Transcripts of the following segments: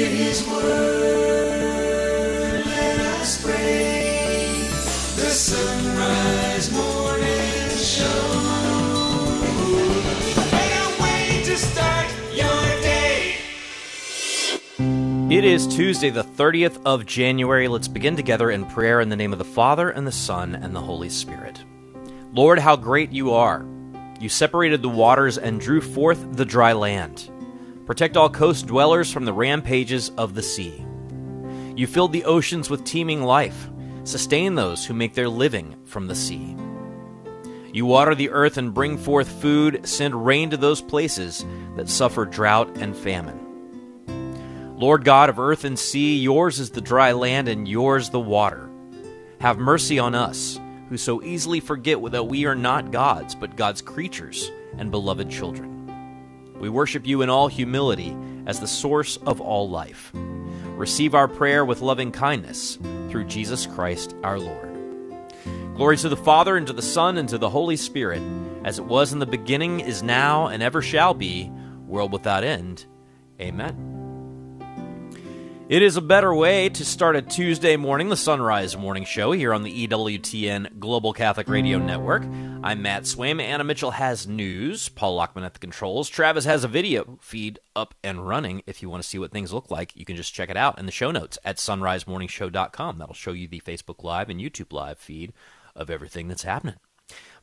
hear his word. Let us pray. The sunrise morning show. What a way to start your day. It is Tuesday, the 30th of January. Let's begin together in prayer in the name of the Father, and the Son, and the Holy Spirit. Lord, how great you are. You separated the waters and drew forth the dry land. Protect all coast dwellers from the rampages of the sea. You filled the oceans with teeming life. Sustain those who make their living from the sea. You water the earth and bring forth food. Send rain to those places that suffer drought and famine. Lord God of earth and sea, yours is the dry land and yours the water. Have mercy on us, who so easily forget that we are not gods, but God's creatures and beloved children. We worship you in all humility as the source of all life. Receive our prayer with loving kindness through Jesus Christ our Lord. Glory to the Father, and to the Son, and to the Holy Spirit, as it was in the beginning, is now, and ever shall be, world without end. Amen. It is a better way to start a Tuesday morning, the Sunrise Morning Show, here on the EWTN Global Catholic Radio Network. I'm Matt Swaim. Anna Mitchell has news. Paul Lockman at the controls. Travis has a video feed up and running. If you want to see what things look like, you can just check it out in the show notes at sunrisemorningshow.com. That'll show you the Facebook Live and YouTube Live feed of everything that's happening.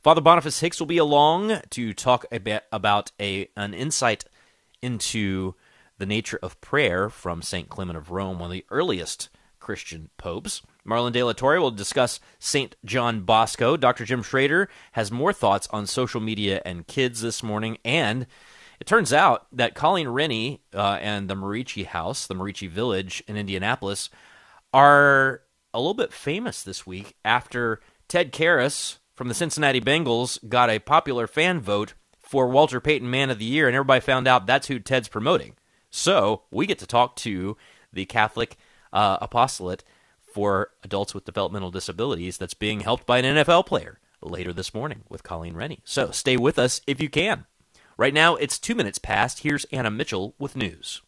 Father Boniface Hicks will be along to talk a bit about an insight into the Nature of Prayer from St. Clement of Rome, one of the earliest Christian popes. Marlon De La Torre will discuss St. John Bosco. Dr. Jim Schrader has more thoughts on social media and kids this morning. And it turns out that Colleen Rennie and the Merici house, the Merici village in Indianapolis, are a little bit famous this week after Ted Karras from the Cincinnati Bengals got a popular fan vote for Walter Payton Man of the Year, and everybody found out that's who Ted's promoting. So we get to talk to the Catholic apostolate for adults with developmental disabilities that's being helped by an NFL player later this morning with Colleen Rennie. So stay with us if you can. Right now, it's 2 minutes past. Here's Anna Mitchell with news.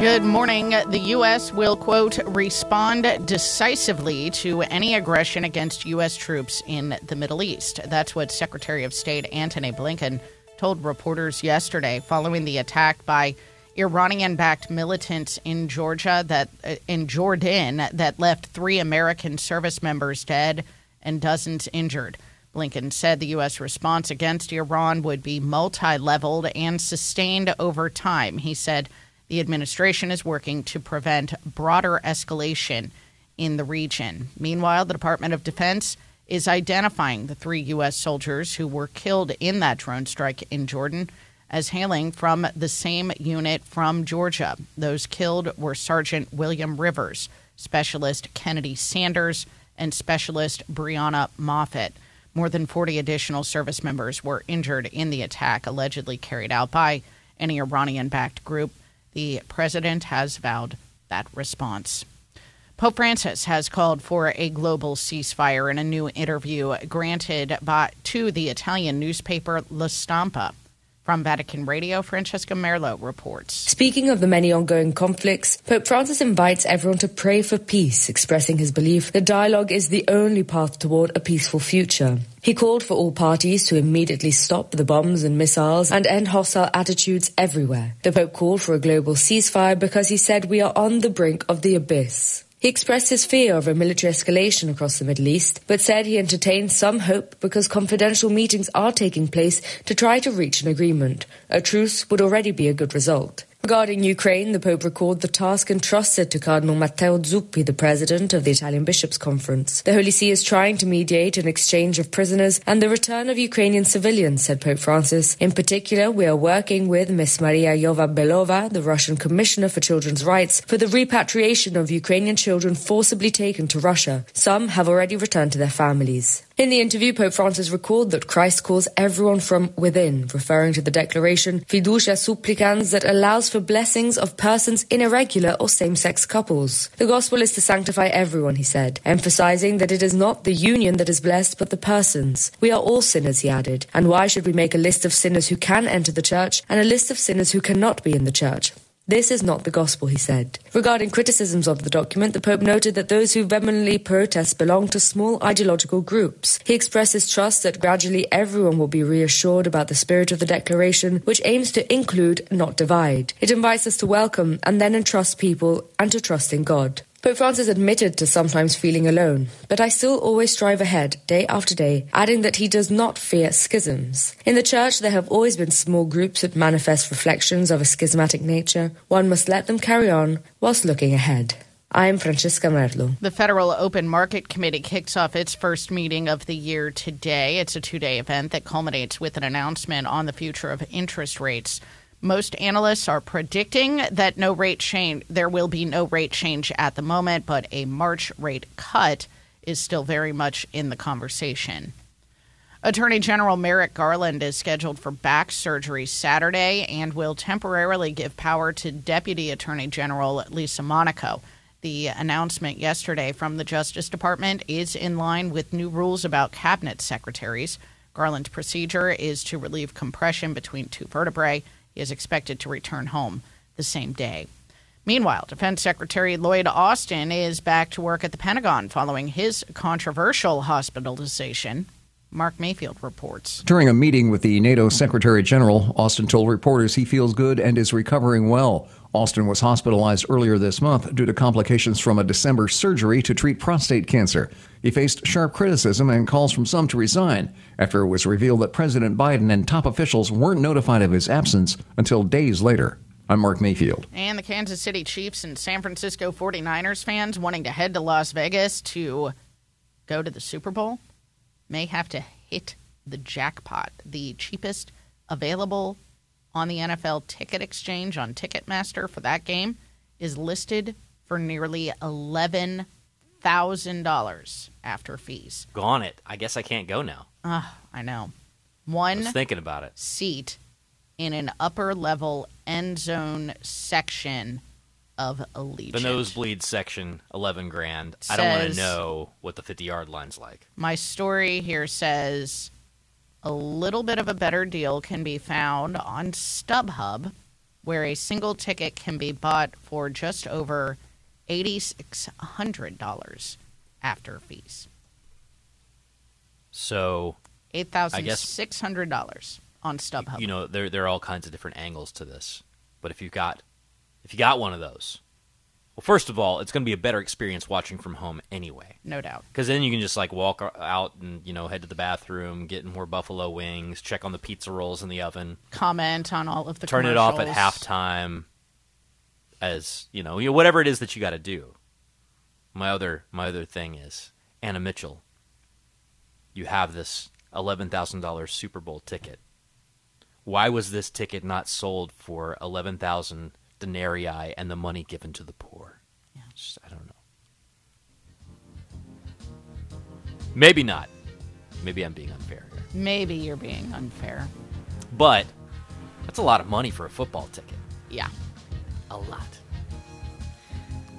Good morning. The U.S. will, quote, respond decisively to any aggression against U.S. troops in the Middle East. That's what Secretary of State Antony Blinken told reporters yesterday following the attack by Iranian-backed militants in Jordan that left 3 American service members dead and dozens injured. Blinken said the U.S. response against Iran would be multi-leveled and sustained over time. He said the administration is working to prevent broader escalation in the region. Meanwhile, the Department of Defense is identifying the 3 U.S. soldiers who were killed in that drone strike in Jordan as hailing from the same unit from Georgia. Those killed were Sergeant William Rivers, Specialist Kennedy Sanders, and Specialist Brianna Moffitt. More than 40 additional service members were injured in the attack allegedly carried out by an Iranian-backed group. The president has vowed that response. Pope Francis has called for a global ceasefire in a new interview granted to the Italian newspaper La Stampa. From Vatican Radio, Francesca Merlo reports. Speaking of the many ongoing conflicts, Pope Francis invites everyone to pray for peace, expressing his belief that dialogue is the only path toward a peaceful future. He called for all parties to immediately stop the bombs and missiles and end hostile attitudes everywhere. The Pope called for a global ceasefire because he said we are on the brink of the abyss. He expressed his fear of a military escalation across the Middle East, but said he entertained some hope because confidential meetings are taking place to try to reach an agreement. A truce would already be a good result. Regarding Ukraine, the Pope recalled the task entrusted to Cardinal Matteo Zuppi, the president of the Italian Bishops' Conference. The Holy See is trying to mediate an exchange of prisoners and the return of Ukrainian civilians, said Pope Francis. In particular, we are working with Ms. Maria Yova-Belova, the Russian Commissioner for Children's Rights, for the repatriation of Ukrainian children forcibly taken to Russia. Some have already returned to their families. In the interview, Pope Francis recalled that Christ calls everyone from within, referring to the declaration Fiducia Supplicans that allows for blessings of persons in irregular or same-sex couples. The gospel is to sanctify everyone, he said, emphasizing that it is not the union that is blessed but the persons. We are all sinners, he added, and why should we make a list of sinners who can enter the church and a list of sinners who cannot be in the church? This is not the gospel, he said. Regarding criticisms of the document, the Pope noted that those who vehemently protest belong to small ideological groups. He expressed his trust that gradually everyone will be reassured about the spirit of the declaration, which aims to include, not divide. It invites us to welcome and then entrust people and to trust in God. Pope Francis admitted to sometimes feeling alone, but I still always strive ahead, day after day, adding that he does not fear schisms. In the Church, there have always been small groups that manifest reflections of a schismatic nature. One must let them carry on whilst looking ahead. I'm Francesca Merlo. The Federal Open Market Committee kicks off its first meeting of the year today. It's a two-day event that culminates with an announcement on the future of interest rates. Most analysts are predicting that there will be no rate change at the moment, but a March rate cut is still very much in the conversation. Attorney General Merrick Garland is scheduled for back surgery Saturday and will temporarily give power to Deputy Attorney General Lisa Monaco. The announcement yesterday from the Justice Department is in line with new rules about cabinet secretaries. Garland's procedure is to relieve compression between two vertebrae. Is expected to return home the same day. Meanwhile, Defense Secretary Lloyd Austin is back to work at the Pentagon following his controversial hospitalization. Mark Mayfield reports. During a meeting with the NATO Secretary General, Austin told reporters he feels good and is recovering well. Austin was hospitalized earlier this month due to complications from a December surgery to treat prostate cancer. He faced sharp criticism and calls from some to resign after it was revealed that President Biden and top officials weren't notified of his absence until days later. I'm Mark Mayfield. And the Kansas City Chiefs and San Francisco 49ers fans wanting to head to Las Vegas to go to the Super Bowl may have to hit the jackpot. The cheapest available on the NFL ticket exchange on Ticketmaster for that game is listed for nearly $11,000 after fees. Gone it. I guess I can't go now. I know. I was thinking about it. Seat in an upper level end zone section of Allegiant. The nosebleed section, $11,000. Says, I don't want to know what the 50-yard line's like. My story here says a little bit of a better deal can be found on StubHub, where a single ticket can be bought for just over $8,600 after fees. So $8,600 on StubHub. You know, there are all kinds of different angles to this. But if you got one of those, well, first of all, it's going to be a better experience watching from home anyway. No doubt. Because then you can just like walk out and, you know, head to the bathroom, get more buffalo wings, check on the pizza rolls in the oven, comment on all of the commercials. Turn it off at halftime. As you know, whatever it is that you got to do. My other thing is, Anna Mitchell, you have this $11,000 Super Bowl ticket. Why was this ticket not sold for 11,000 denarii and the money given to the poor? Yeah. Just, I don't know. Maybe not. Maybe I'm being unfair here. Maybe you're being unfair. But that's a lot of money for a football ticket. Yeah. A lot.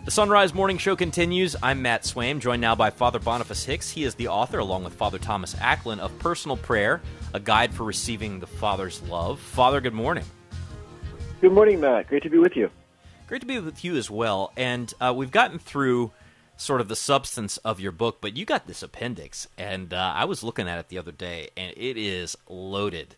The Sunrise Morning Show continues. I'm Matt Swaim, joined now by Father Boniface Hicks. He is the author, along with Father Thomas Acklin, of Personal Prayer, a guide for receiving the Father's love. Father, good morning. Good morning, Matt. Great to be with you. Great to be with you as well. And we've gotten through sort of the substance of your book, but you got this appendix, and I was looking at it the other day, and it is loaded.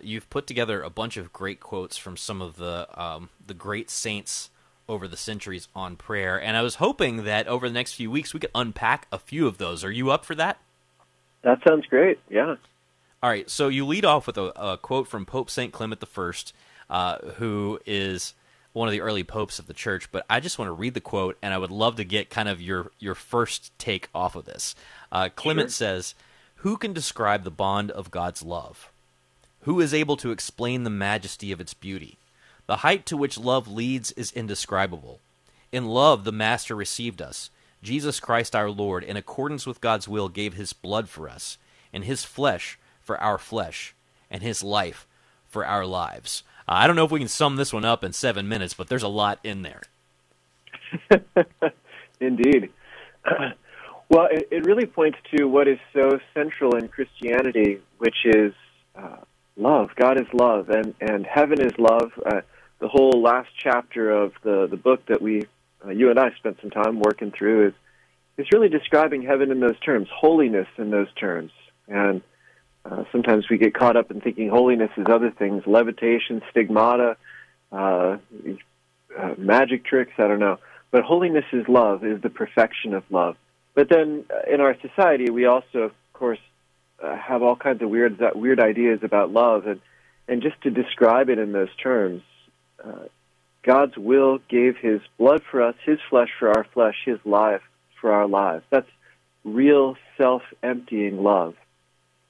You've put together a bunch of great quotes from some of the great saints over the centuries on prayer, and I was hoping that over the next few weeks we could unpack a few of those. Are you up for that? That sounds great, yeah. All right, so you lead off with a quote from Pope St. Clement I, who is one of the early popes of the Church, but I just want to read the quote, and I would love to get kind of your first take off of this. Clement says, "Who can describe the bond of God's love? Who is able to explain the majesty of its beauty? The height to which love leads is indescribable. In love the Master received us. Jesus Christ our Lord, in accordance with God's will, gave his blood for us, and his flesh for our flesh, and his life for our lives." I don't know if we can sum this one up in 7 minutes, but there's a lot in there. Indeed. Well, it really points to what is so central in Christianity, which is love. God is love, and heaven is love. the whole last chapter of the book that we, you and I spent some time working through is really describing heaven in those terms, holiness in those terms. And sometimes we get caught up in thinking holiness is other things, levitation, stigmata, magic tricks, I don't know. But holiness is love, is the perfection of love. But then in our society, we also, of course, have all kinds of weird ideas about love. And just to describe it in those terms, God's will gave his blood for us, his flesh for our flesh, his life for our lives. That's real self-emptying love.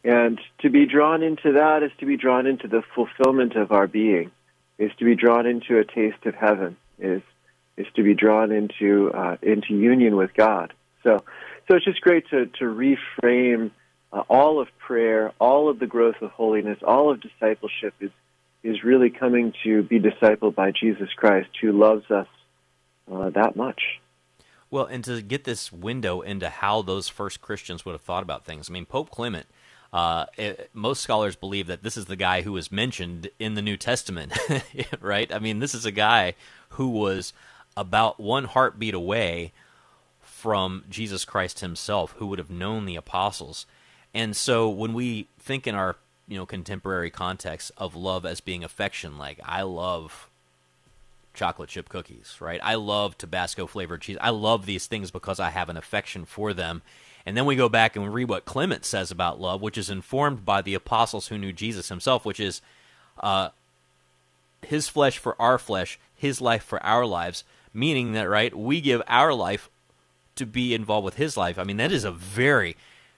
And to be drawn into that is to be drawn into the fulfillment of our being, is to be drawn into a taste of heaven, is to be drawn into union with God. So it's just great to reframe all of prayer, all of the growth of holiness, all of discipleship is really coming to be discipled by Jesus Christ, who loves us that much. Well, and to get this window into how those first Christians would have thought about things, I mean, Pope Clement, most scholars believe that this is the guy who was mentioned in the New Testament, right? I mean, this is a guy who was about one heartbeat away from Jesus Christ himself, who would have known the apostles. And so when we think in our contemporary context of love as being affection, like I love chocolate chip cookies, right? I love Tabasco flavored cheese. I love these things because I have an affection for them. And then we go back and read what Clement says about love, which is informed by the apostles who knew Jesus himself, which is his flesh for our flesh, his life for our lives, meaning that, right, we give our life to be involved with his life. I mean, that is a very,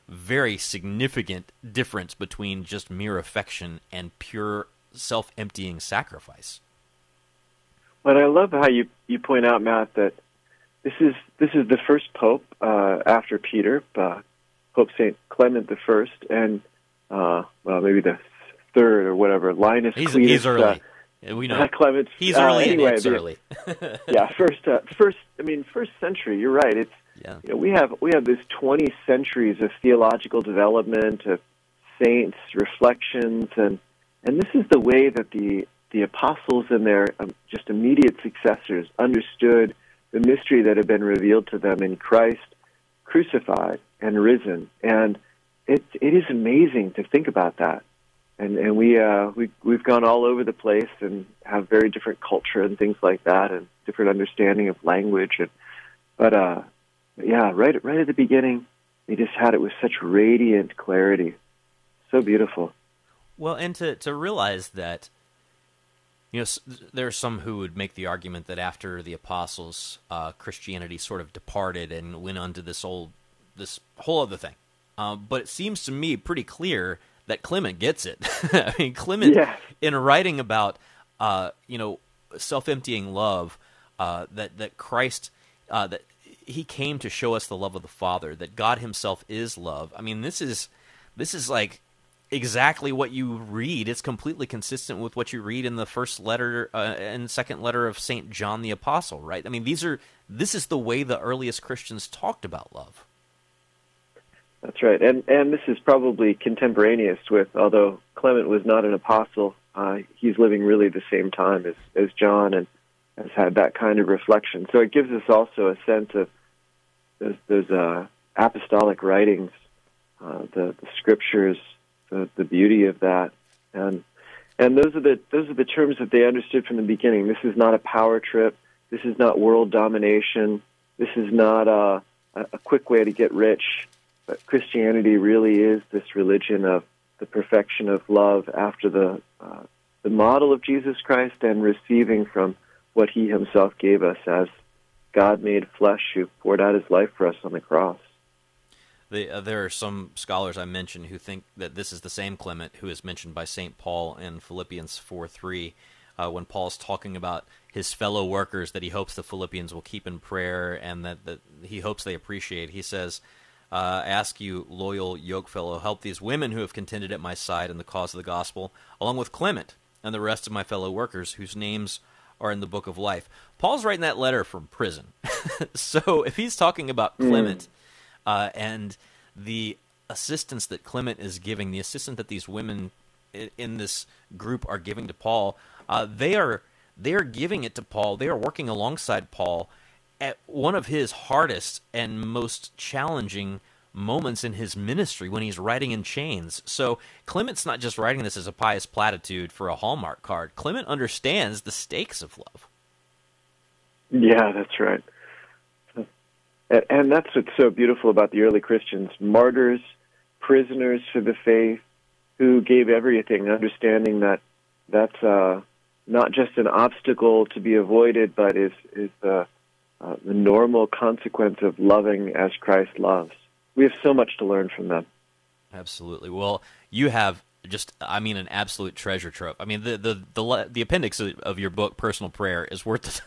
very significant difference between just mere affection and pure self-emptying sacrifice. But I love how you point out, Matt, that this is the first pope after Peter, Pope St. Clement the First, and well, maybe the third or whatever. Linus Cletus. He's early. We know Clement. He's early. Anyway, and it's early. Yeah, first. I mean, first century. You're right. It's we have this 20 centuries of theological development, of saints, reflections, and this is the way that the apostles and their just immediate successors understood the mystery that had been revealed to them in Christ crucified and risen. And it is amazing to think about that. And we've gone all over the place and have very different culture and things like that and different understanding of language. But right at the beginning, they just had it with such radiant clarity. So beautiful. Well, and to realize that, there are some who would make the argument that after the apostles, Christianity sort of departed and went on to this whole other thing. But it seems to me pretty clear that Clement gets it. I mean, Clement, in writing about self-emptying love, that Christ, that he came to show us the love of the Father, that God Himself is love. I mean, this is like exactly what you read. It's completely consistent with what you read in the first letter and second letter of St. John the Apostle, right? I mean, this is the way the earliest Christians talked about love. That's right, and this is probably contemporaneous with, although Clement was not an apostle, he's living really the same time as John and has had that kind of reflection. So it gives us also a sense of those apostolic writings, the scriptures, the beauty of that, and those are the terms that they understood from the beginning. This is not a power trip. This is not world domination. This is not a quick way to get rich. But Christianity really is this religion of the perfection of love after the model of Jesus Christ and receiving from what He Himself gave us as God made flesh, who poured out His life for us on the cross. There are some scholars I mentioned who think that this is the same Clement who is mentioned by St. Paul in Philippians 4:3, when Paul's talking about his fellow workers that he hopes the Philippians will keep in prayer and that he hopes they appreciate. He says, ask you, loyal yokefellow, help these women who have contended at my side in the cause of the gospel, along with Clement and the rest of my fellow workers whose names are in the book of life. Paul's writing that letter from prison. So if he's talking about Clement... and the assistance that Clement is giving, the assistance that these women in this group are giving to Paul, they are They're giving it to Paul. They are working alongside Paul at one of his hardest and most challenging moments in his ministry when he's writing in chains. So Clement's not just writing this as a pious platitude for a Hallmark card. Clement understands the stakes of love. Yeah, that's right. And that's what's so beautiful about the early Christians, martyrs, prisoners for the faith, who gave everything, understanding that that's not just an obstacle to be avoided, but is the normal consequence of loving as Christ loves. We have so much to learn from them. Absolutely. Well, you have an absolute treasure trove. I mean, the appendix of your book, Personal Prayer, is worth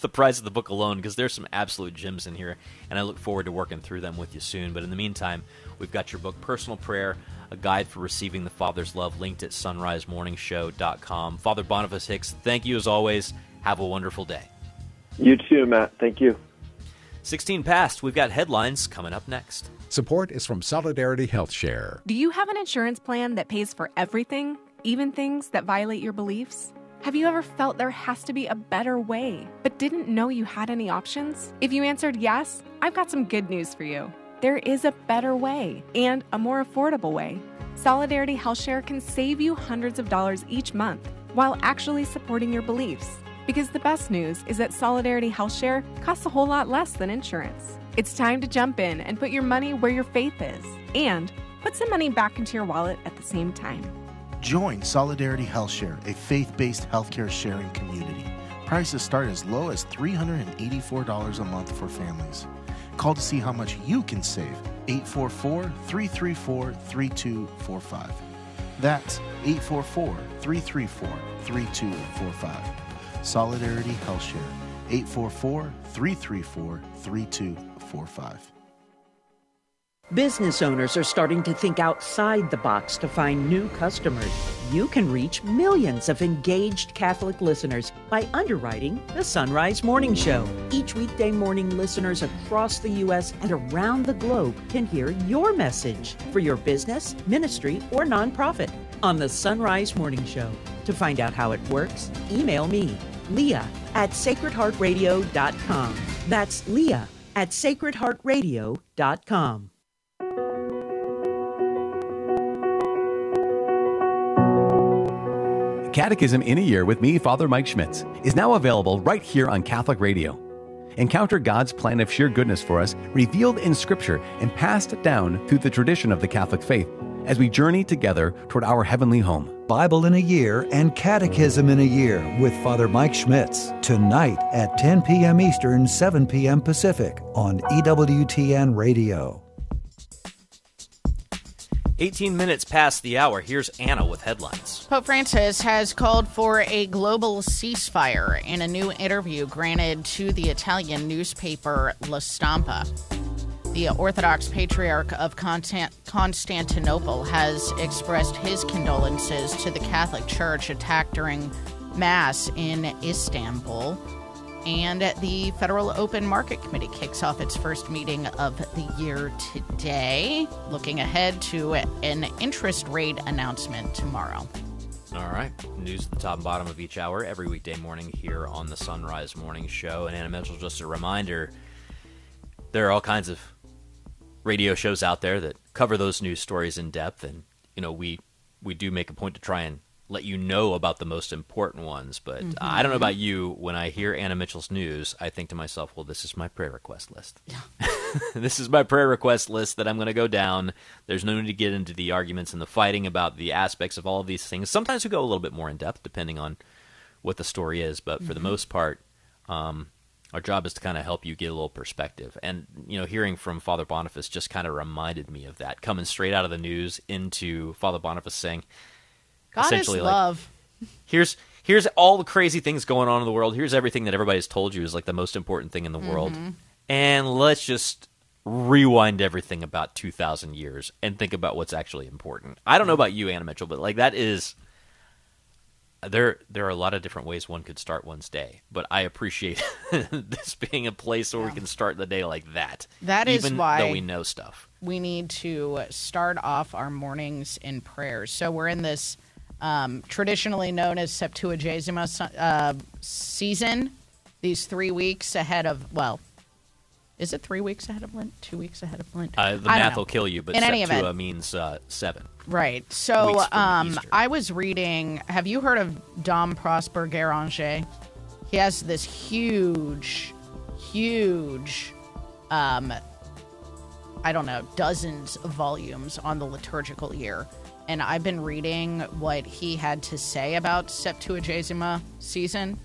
the price of the book alone, because there's some absolute gems in here, and I look forward to working through them with you soon. But in the meantime, we've got your book, Personal Prayer, A Guide for Receiving the Father's Love, linked at sunrisemorningshow.com. Father Boniface Hicks, thank you as always. Have a wonderful day. You too, Matt. Thank you. 16 past, we've got headlines coming up next. Support is from Solidarity Health Share. Do you have an insurance plan that pays for everything, even things that violate your beliefs? Have you ever felt there has to be a better way, but didn't know you had any options? If you answered yes, I've got some good news for you. There is a better way and a more affordable way. Solidarity Health Share can save you hundreds of dollars each month while actually supporting your beliefs. Because the best news is that Solidarity Health Share costs a whole lot less than insurance. It's time to jump in and put your money where your faith is, and put some money back into your wallet at the same time. Join Solidarity Health Share, a faith-based healthcare sharing community. Prices start as low as $384 a month for families. Call to see how much you can save. 844-334-3245. That's 844-334-3245. Solidarity Health Share, 844-334-3245. Business owners are starting to think outside the box to find new customers. You can reach millions of engaged Catholic listeners by underwriting the Sunrise Morning Show. Each weekday morning, listeners across the U.S. and around the globe can hear your message for your business, ministry, or nonprofit on the Sunrise Morning Show. To find out how it works, email me, leah@sacredheartradio.com. That's leah@sacredheartradio.com. Catechism in a Year with me, Father Mike Schmitz, is now available right here on Catholic Radio. Encounter God's plan of sheer goodness for us, revealed in Scripture and passed down through the tradition of the Catholic faith, as we journey together toward our heavenly home. Bible in a Year and Catechism in a Year with Father Mike Schmitz, tonight at 10 p.m. Eastern, 7 p.m. Pacific on EWTN Radio. 18 minutes past the hour. Here's Anna with headlines. Pope Francis has called for a global ceasefire in a new interview granted to the Italian newspaper La Stampa. The Orthodox Patriarch of Constantinople has expressed his condolences to the Catholic Church attacked during Mass in Istanbul. And the Federal Open Market Committee kicks off its first meeting of the year today, looking ahead to an interest rate announcement tomorrow. All right. News at the top and bottom of each hour every weekday morning here on the Sunrise Morning Show. And Anna Mitchell, just a reminder, there are all kinds of radio shows out there that cover those news stories in depth, and we do make a point to try and let you know about the most important ones, but I don't know about you, when I hear Anna Mitchell's news, I think to myself, well, this is my prayer request list. Yeah. This is my prayer request list that I'm going to go down. There's no need to get into the arguments and the fighting about the aspects of all of these things. Sometimes we go a little bit more in depth depending on what the story is, but for the most part, our job is to kind of help you get a little perspective. And, hearing from Father Boniface just kind of reminded me of that, coming straight out of the news into Father Boniface saying, God essentially, is love. Like, here's all the crazy things going on in the world. Here's everything that everybody's told you is like the most important thing in the world. And let's just rewind everything about 2,000 years and think about what's actually important. I don't know about you, Anna Mitchell, but like that is... There are a lot of different ways one could start one's day, but I appreciate this being a place where we can start the day like that. That is why, even though we know stuff, we need to start off our mornings in prayer. So we're in this traditionally known as Septuagesima season, these 3 weeks ahead of, well, is it 3 weeks ahead of Lent? 2 weeks ahead of Lent? The math will kill you, but Septua means 7. Right. So I was reading, have you heard of Dom Prosper Garanger? He has this huge, huge, I don't know, dozens of volumes on the liturgical year. And I've been reading what he had to say about Septuagesima season.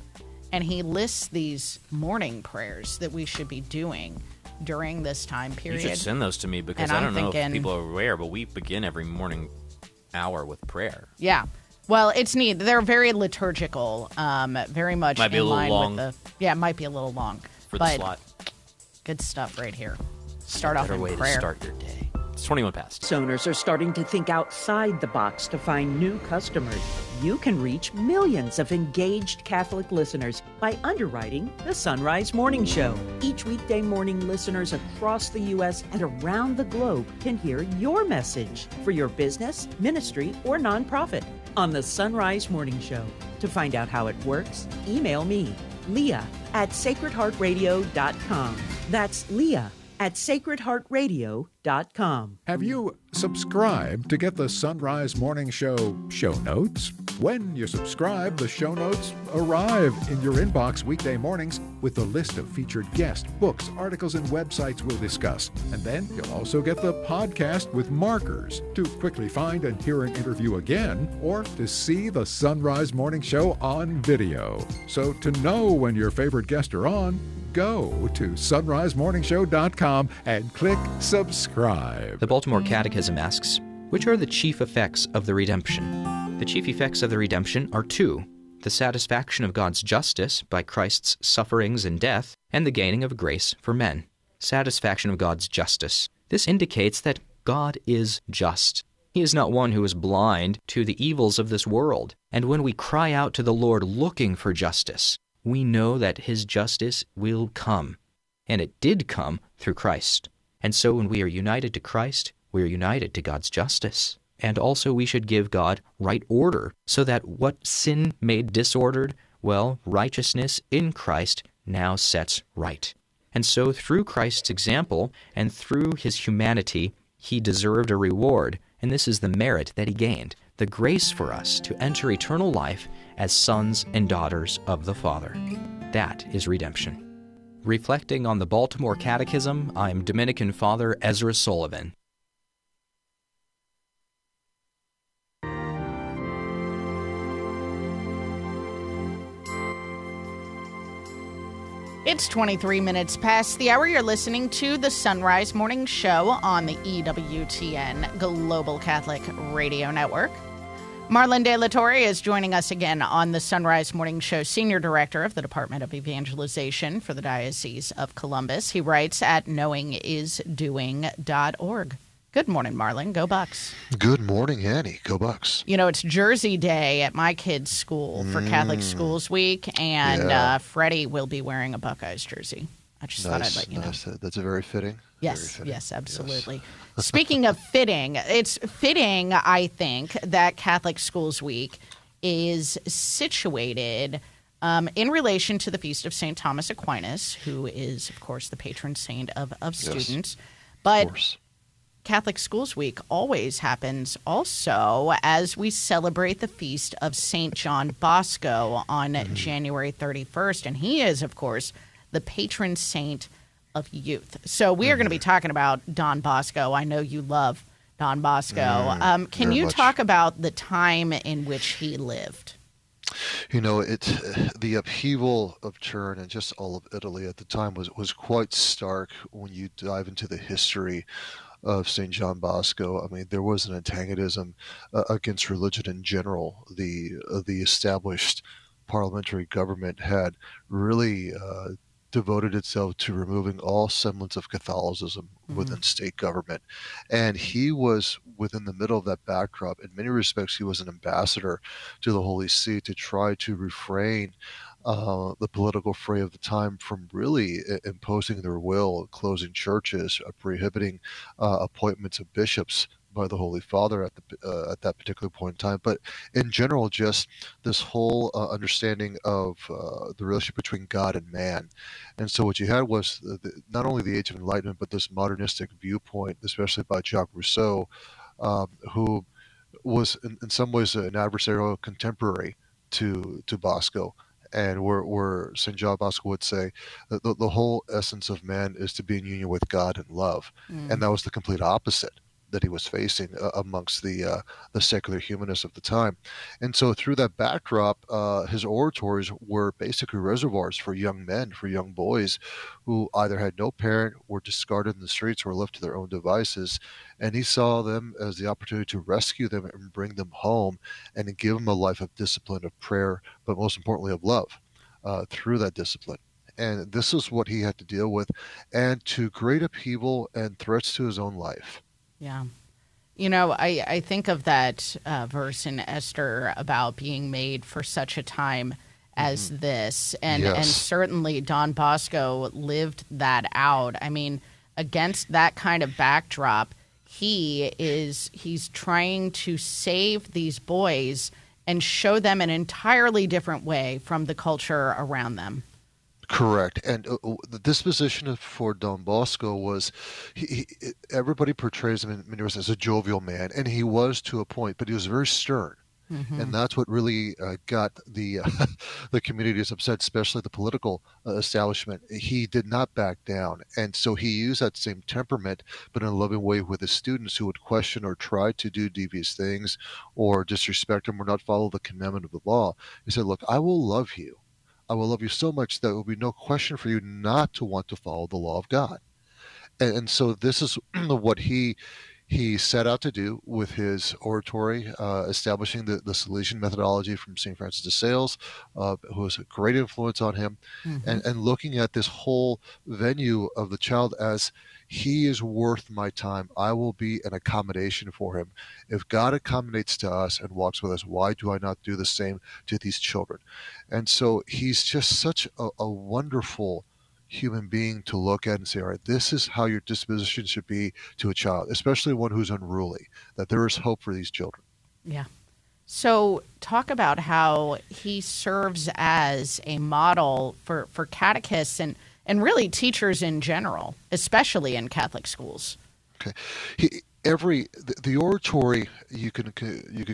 And he lists these morning prayers that we should be doing during this time period. You should send those to me because I don't know if people are aware, but we begin every morning hour with prayer. Yeah. Well, it's neat. They're very liturgical, very much might be in a line long with the... Yeah, it might be a little long. For the slot. Good stuff right here. Start off in prayer. Better way to start your day. It's 21 past. Zoners are starting to think outside the box to find new customers. You can reach millions of engaged Catholic listeners by underwriting the Sunrise Morning Show. Each weekday morning, listeners across the U.S. and around the globe can hear your message for your business, ministry, or nonprofit on the Sunrise Morning Show. To find out how it works, email me, leah@sacredheartradio.com. That's leah@sacredheartradio.com. Have you subscribed to get the Sunrise Morning Show show notes? When you subscribe, the show notes arrive in your inbox weekday mornings with the list of featured guests, books, articles, and websites we'll discuss. And then you'll also get the podcast with markers to quickly find and hear an interview again or to see the Sunrise Morning Show on video. So to know when your favorite guests are on, go to sunrisemorningshow.com and click subscribe. The Baltimore Catechism asks, which are the chief effects of the redemption? The chief effects of the redemption are two: the satisfaction of God's justice by Christ's sufferings and death, and the gaining of grace for men. Satisfaction of God's justice. This indicates that God is just. He is not one who is blind to the evils of this world. And when we cry out to the Lord looking for justice, we know that his justice will come, and it did come through Christ. And so when we are united to Christ, we are united to God's justice. And also we should give God right order, so that what sin made disordered, well, righteousness in Christ now sets right. And so through Christ's example and through his humanity, he deserved a reward, and this is the merit that he gained, the grace for us to enter eternal life as sons and daughters of the Father. That is redemption. Reflecting on the Baltimore Catechism, I'm Dominican Father Ezra Sullivan. It's 23 minutes past the hour. You're listening to the Sunrise Morning Show on the EWTN Global Catholic Radio Network. Marlon De La Torre is joining us again on the Sunrise Morning Show, Senior Director of the Department of Evangelization for the Diocese of Columbus. He writes at knowingisdoing.org. Good morning, Marlon. Go Bucks. Good morning, Annie. Go Bucks. You know, it's Jersey Day at my kid's school for Catholic Schools Week, and Freddie will be wearing a Buckeyes jersey. I just thought I'd let you know. That's a very fitting. Yes, very fitting. Yes, absolutely. Yes. Speaking of fitting, it's fitting, I think, that Catholic Schools Week is situated in relation to the Feast of St. Thomas Aquinas, who is, of course, the patron saint of students. But Catholic Schools Week always happens also as we celebrate the feast of St. John Bosco on January 31st. And he is, of course, the patron saint of youth. So we are going to be talking about Don Bosco. I know you love Don Bosco. Can you talk about the time in which he lived? You know, the upheaval of Turin and just all of Italy at the time was quite stark when you dive into the history of St. John Bosco. I mean, there was an antagonism against religion in general. The established parliamentary government had really devoted itself to removing all semblance of Catholicism within state government. And he was within the middle of that backdrop. In many respects, he was an ambassador to the Holy See to try to refrain the political fray of the time from really imposing their will, closing churches, prohibiting appointments of bishops by the Holy Father at that particular point in time. But in general, just this whole understanding of the relationship between God and man. And so what you had was not only the Age of Enlightenment, but this modernistic viewpoint, especially by Jacques Rousseau, who was in some ways an adversarial contemporary to Bosco. And where St. John Bosco would say that the whole essence of man is to be in union with God and love. Mm. And that was the complete opposite that he was facing amongst the secular humanists of the time. And so through that backdrop, his oratories were basically reservoirs for young men, for young boys who either had no parent, were discarded in the streets, or left to their own devices. And he saw them as the opportunity to rescue them and bring them home and give them a life of discipline, of prayer, but most importantly of love through that discipline. And this is what he had to deal with, and to great upheaval and threats to his own life. Yeah. You know, I think of that verse in Esther about being made for such a time as mm-hmm. this. And, yes. And certainly Don Bosco lived that out. I mean, against that kind of backdrop, he's trying to save these boys and show them an entirely different way from the culture around them. Correct. And the disposition for Don Bosco was, everybody portrays him in many ways as a jovial man, and he was to a point, but he was very stern. Mm-hmm. And that's what really got the communities upset, especially the political establishment. He did not back down. And so he used that same temperament, but in a loving way with his students who would question or try to do devious things or disrespect him or not follow the commandment of the law. He said, look, I will love you so much that it will be no question for you not to want to follow the law of God. And so this is what he set out to do with his oratory, establishing the Salesian methodology from St. Francis de Sales, who was a great influence on him, mm-hmm. and looking at this whole venue of the child as, he is worth my time. I will be an accommodation for him. If God accommodates to us and walks with us, why do I not do the same to these children? And so he's just such a wonderful human being to look at and say, all right, this is how your disposition should be to a child, especially one who's unruly, that there is hope for these children. Yeah. So talk about how he serves as a model for catechists and really teachers in general, especially in Catholic schools. Okay. The oratory, you could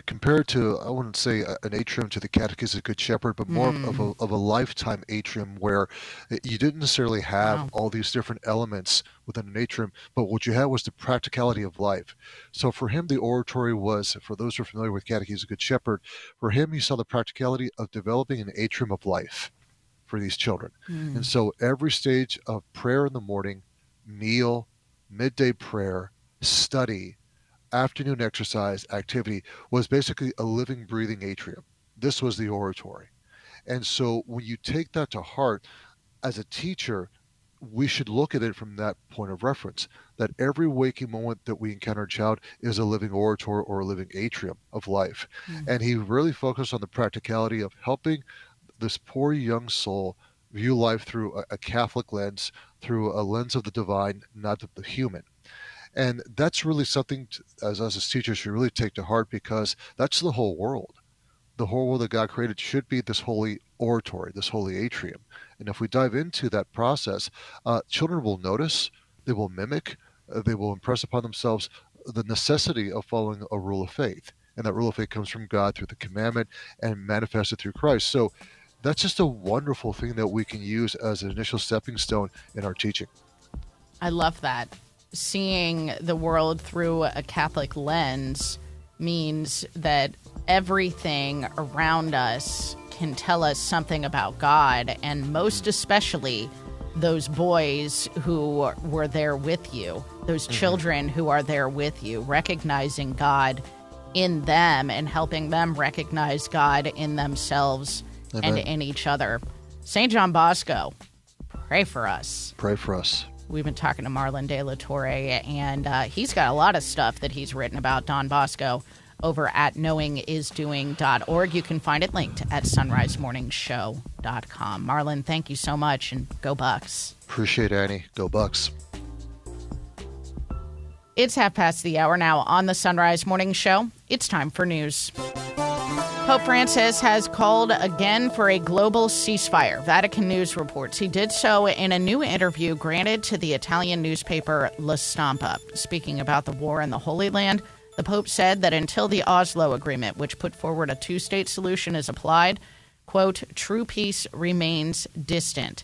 compare it to, I wouldn't say an atrium to the Catechism of Good Shepherd, but more of a lifetime atrium where you didn't necessarily have all these different elements within an atrium, but what you had was the practicality of life. So for him, the oratory was, for those who are familiar with Catechism of Good Shepherd, for him, he saw the practicality of developing an atrium of life for these children. Mm. And so every stage of prayer in the morning, meal, midday prayer, study, afternoon exercise, activity was basically a living, breathing atrium. This was the oratory. And so when you take that to heart, as a teacher, we should look at it from that point of reference, that every waking moment that we encounter a child is a living oratory or a living atrium of life. Mm. And he really focused on the practicality of helping this poor young soul view life through a Catholic lens, through a lens of the divine, not of the human. And that's really something as us as teachers should really take to heart, because that's the whole world. The whole world that God created should be this holy oratory, this holy atrium. And if we dive into that process, children will notice, they will mimic, they will impress upon themselves the necessity of following a rule of faith. And that rule of faith comes from God through the commandment and manifested through Christ. So that's just a wonderful thing that we can use as an initial stepping stone in our teaching. I love that. Seeing the world through a Catholic lens means that everything around us can tell us something about God, and most especially those boys who were there with you, those mm-hmm. children who are there with you, recognizing God in them and helping them recognize God in themselves. Amen. And in each other. St. John Bosco, pray for us. Pray for us. We've been talking to Marlon De La Torre, and he's got a lot of stuff that he's written about Don Bosco over at knowingisdoing.org. You can find it linked at sunrisemorningshow.com. Marlon, thank you so much, and go Bucks. Appreciate it, Annie. Go Bucks. It's 5:30 now on the Sunrise Morning Show. It's time for news. Pope Francis has called again for a global ceasefire, Vatican News reports. He did so in a new interview granted to the Italian newspaper La Stampa. Speaking about the war in the Holy Land, the Pope said that until the Oslo Agreement, which put forward a two-state solution, is applied, quote, true peace remains distant.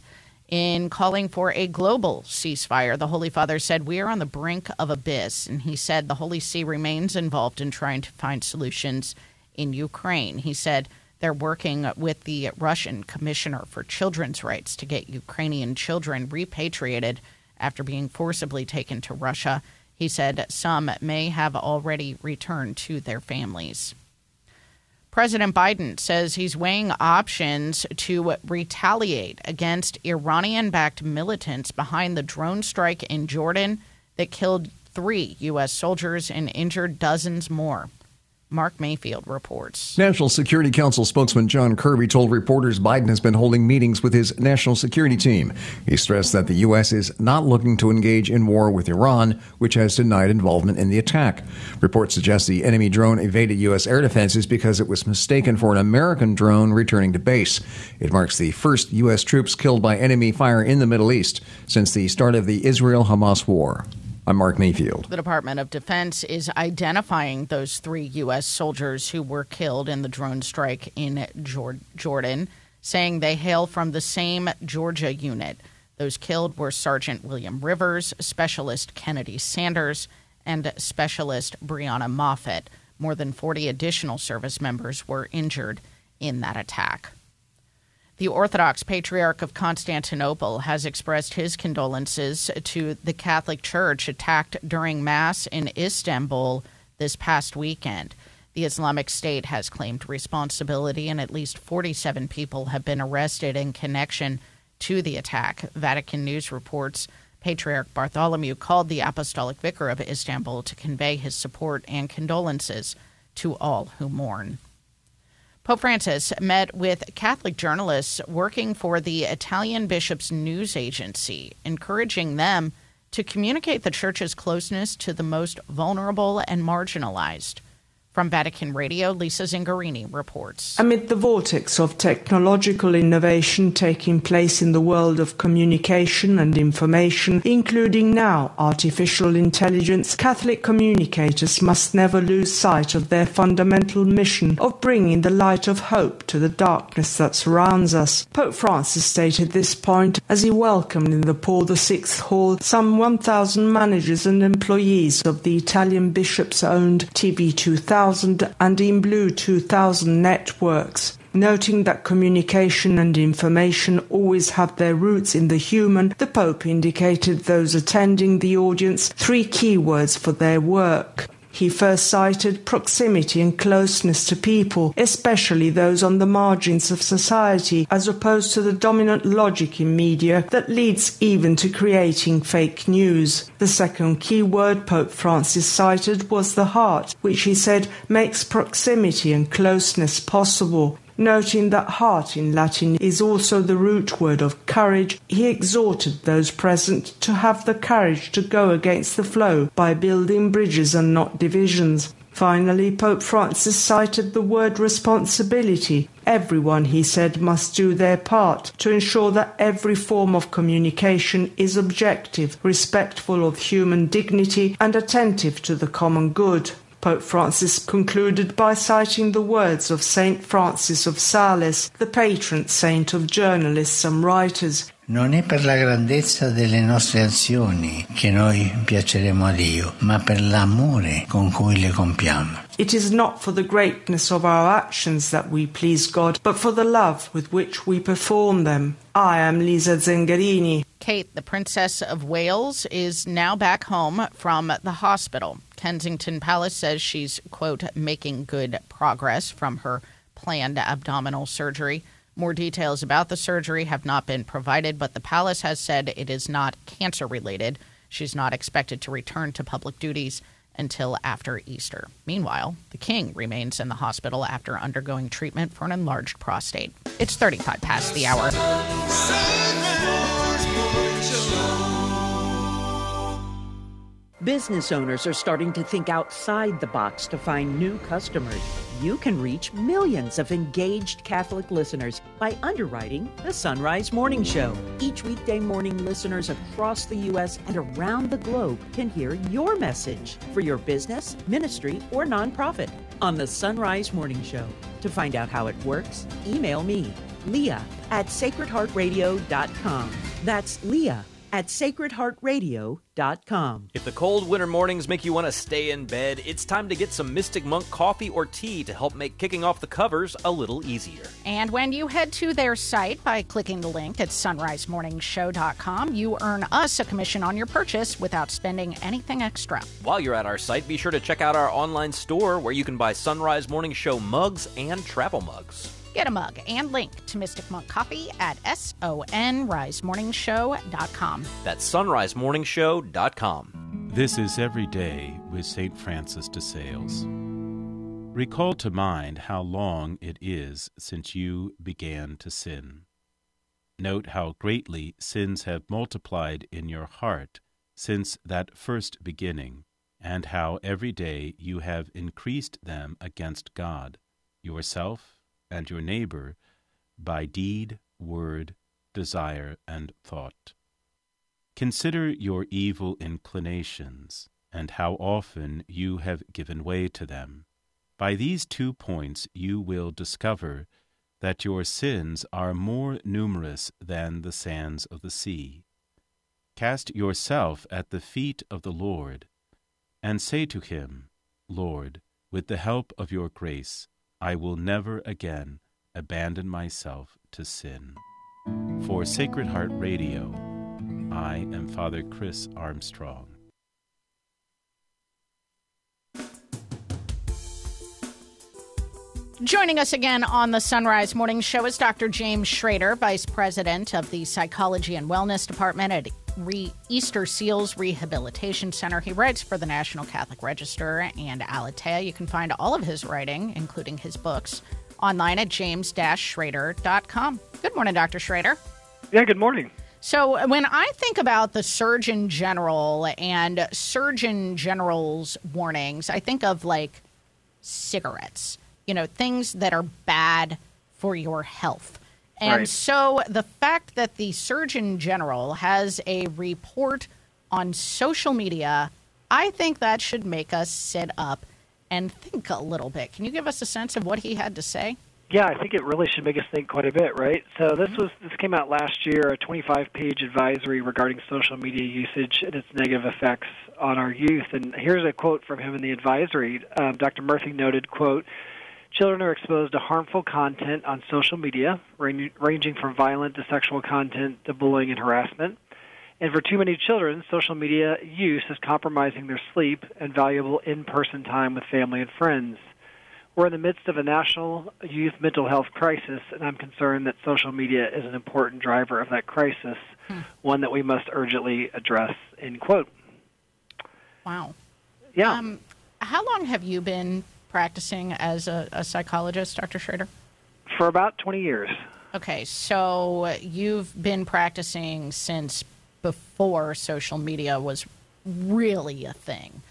In calling for a global ceasefire, the Holy Father said, we are on the brink of abyss. And he said the Holy See remains involved in trying to find solutions in Ukraine. He said they're working with the Russian Commissioner for Children's Rights to get Ukrainian children repatriated after being forcibly taken to Russia. He said some may have already returned to their families. President Biden says he's weighing options to retaliate against Iranian-backed militants behind the drone strike in Jordan that killed 3 U.S. soldiers and injured dozens more. Mark Mayfield reports. National Security Council spokesman John Kirby told reporters Biden has been holding meetings with his national security team. He stressed that the U.S. is not looking to engage in war with Iran, which has denied involvement in the attack. Reports suggest the enemy drone evaded U.S. air defenses because it was mistaken for an American drone returning to base. It marks the first U.S. troops killed by enemy fire in the Middle East since the start of the Israel-Hamas war. I'm Mark Mayfield. The Department of Defense is identifying those 3 U.S. soldiers who were killed in the drone strike in Jordan, saying they hail from the same Georgia unit. Those killed were Sergeant William Rivers, Specialist Kennedy Sanders, and Specialist Brianna Moffitt. More than 40 additional service members were injured in that attack. The Orthodox Patriarch of Constantinople has expressed his condolences to the Catholic Church attacked during Mass in Istanbul this past weekend. The Islamic State has claimed responsibility, and at least 47 people have been arrested in connection to the attack. Vatican News reports Patriarch Bartholomew called the Apostolic Vicar of Istanbul to convey his support and condolences to all who mourn. Pope Francis met with Catholic journalists working for the Italian Bishops' News Agency, encouraging them to communicate the Church's closeness to the most vulnerable and marginalized. From Vatican Radio, Lisa Zingarini reports. Amid the vortex of technological innovation taking place in the world of communication and information, including now artificial intelligence, Catholic communicators must never lose sight of their fundamental mission of bringing the light of hope to the darkness that surrounds us. Pope Francis stated this point as he welcomed in the Paul VI Hall some 1,000 managers and employees of the Italian bishops-owned TV 2000 and in Blue 2000 networks, noting that communication and information always have their roots in the human. The Pope indicated those attending the audience 3 keywords for their work. He first cited proximity and closeness to people, especially those on the margins of society, as opposed to the dominant logic in media that leads even to creating fake news. The second key word Pope Francis cited was the heart, which he said makes proximity and closeness possible. Noting that heart in Latin is also the root word of courage, he exhorted those present to have the courage to go against the flow by building bridges and not divisions. Finally, Pope Francis cited the word responsibility. Everyone, he said, must do their part to ensure that every form of communication is objective, respectful of human dignity, and attentive to the common good. Pope Francis concluded by citing the words of St. Francis of Sales, the patron saint of journalists and writers. Non è per la grandezza delle nostre azioni che noi piaceremo a Dio, ma per l'amore con cui le compiamo. It is not for the greatness of our actions that we please God, but for the love with which we perform them. I am Lisa Zingarini. Kate, the Princess of Wales, is now back home from the hospital. Kensington Palace says she's, quote, making good progress from her planned abdominal surgery. More details about the surgery have not been provided, but the palace has said it is not cancer-related. She's not expected to return to public duties until after Easter. Meanwhile, the king remains in the hospital after undergoing treatment for an enlarged prostate. It's 5:35. Business owners are starting to think outside the box to find new customers. You can reach millions of engaged Catholic listeners by underwriting the Sunrise Morning Show. Each weekday morning, listeners across the U.S. and around the globe can hear your message for your business, ministry, or nonprofit on the Sunrise Morning Show. To find out how it works, email me, leah@sacredheartradio.com. That's leah@sacredheartradio.com. If the cold winter mornings make you want to stay in bed, it's time to get some Mystic Monk coffee or tea to help make kicking off the covers a little easier. And when you head to their site by clicking the link at sunrisemorningshow.com, you earn us a commission on your purchase without spending anything extra. While you're at our site, be sure to check out our online store where you can buy Sunrise Morning Show mugs and travel mugs. Get a mug and link to Mystic Monk Coffee at sunrisemorningshow.com. That's sunrisemorningshow.com. This is Every Day with St. Francis de Sales. Recall to mind how long it is since you began to sin. Note how greatly sins have multiplied in your heart since that first beginning, and how every day you have increased them against God, yourself, and your neighbor by deed, word, desire, and thought. Consider your evil inclinations and how often you have given way to them. By these 2 points you will discover that your sins are more numerous than the sands of the sea. Cast yourself at the feet of the Lord and say to him, Lord, with the help of your grace, I will never again abandon myself to sin. For Sacred Heart Radio, I am Father Chris Armstrong. Joining us again on the Sunrise Morning Show is Dr. James Schrader, Vice President of the Psychology and Wellness Department at Easter Seals Rehabilitation Center. He writes for the National Catholic Register and Alatea. You can find all of his writing, including his books, online at james-schrader.com. Good morning, Dr. Schrader. Yeah, good morning. So when I think about the Surgeon General and Surgeon General's warnings, I think of, like, cigarettes, you know, things that are bad for your health. And right. So the fact that the Surgeon General has a report on social media, I think that should make us sit up and think a little bit. Can you give us a sense of what he had to say? Yeah, I think it really should make us think quite a bit, right? So this came out last year, a 25-page advisory regarding social media usage and its negative effects on our youth. And here's a quote from him in the advisory. Dr. Murphy noted, quote, children are exposed to harmful content on social media, ranging from violent to sexual content to bullying and harassment. And for too many children, social media use is compromising their sleep and valuable in-person time with family and friends. We're in the midst of a national youth mental health crisis, and I'm concerned that social media is an important driver of that crisis, one that we must urgently address, end quote. Wow. Yeah. How long have you been practicing as a psychologist, Dr. Schrader? For about 20 years. Okay, so you've been practicing since before social media was really a thing.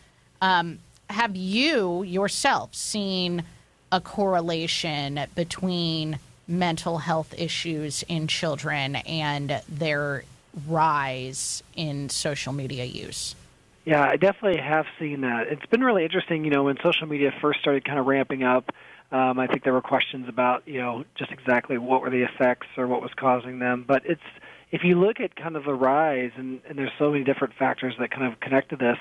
Have you yourself seen a correlation between mental health issues in children and their rise in social media use? Yeah, I definitely have seen that. It's been really interesting, you know, when social media first started kind of ramping up, I think there were questions about, you know, just exactly what were the effects or what was causing them. But it's, if you look at kind of the rise, and there's so many different factors that kind of connect to this,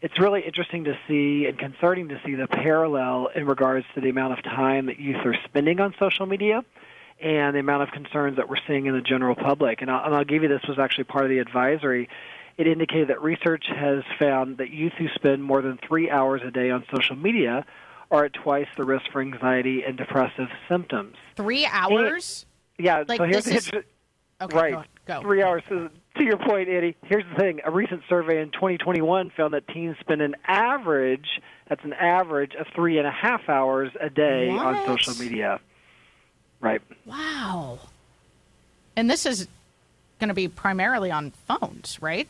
it's really interesting to see and concerning to see the parallel in regards to the amount of time that youth are spending on social media and the amount of concerns that we're seeing in the general public. And I'll give you, this was actually part of the advisory. It indicated that research has found that youth who spend more than 3 hours a day on social media are at twice the risk for anxiety and depressive symptoms. 3 hours? And, yeah. Like, so here's the interesting. Okay, right. Go. 3 hours. So, to your point, Annie, here's the thing. A recent survey in 2021 found that teens spend an average of 3.5 hours a day on social media. Right. Wow. And this is going to be primarily on phones, right?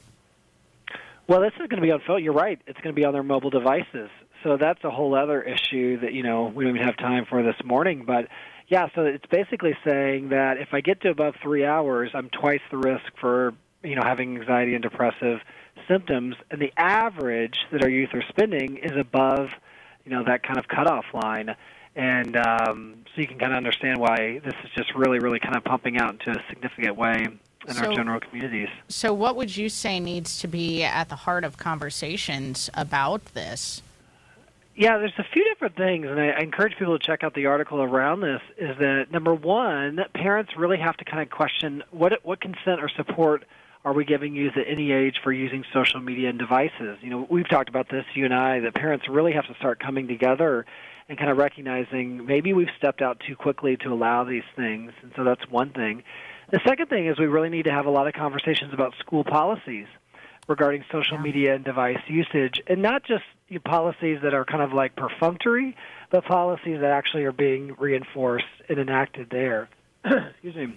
Well, this is going to be on phone. You're right. It's going to be on their mobile devices. So that's a whole other issue that, you know, we don't even have time for this morning. But, yeah, so it's basically saying that if I get to above 3 hours, I'm twice the risk for, you know, having anxiety and depressive symptoms. And the average that our youth are spending is above, you know, that kind of cutoff line. And so you can kind of understand why this is just really, really kind of pumping out into a significant way in our general communities. So what would you say needs to be at the heart of conversations about this? Yeah, there's a few different things, and I encourage people to check out the article around this, is that, number one, parents really have to kind of question what consent or support are we giving youth at any age for using social media and devices. You know, we've talked about this, you and I, that parents really have to start coming together and kind of recognizing maybe we've stepped out too quickly to allow these things, and so that's one thing. The second thing is we really need to have a lot of conversations about school policies regarding social media and device usage, and not just policies that are kind of like perfunctory, but policies that actually are being reinforced and enacted there. Excuse me.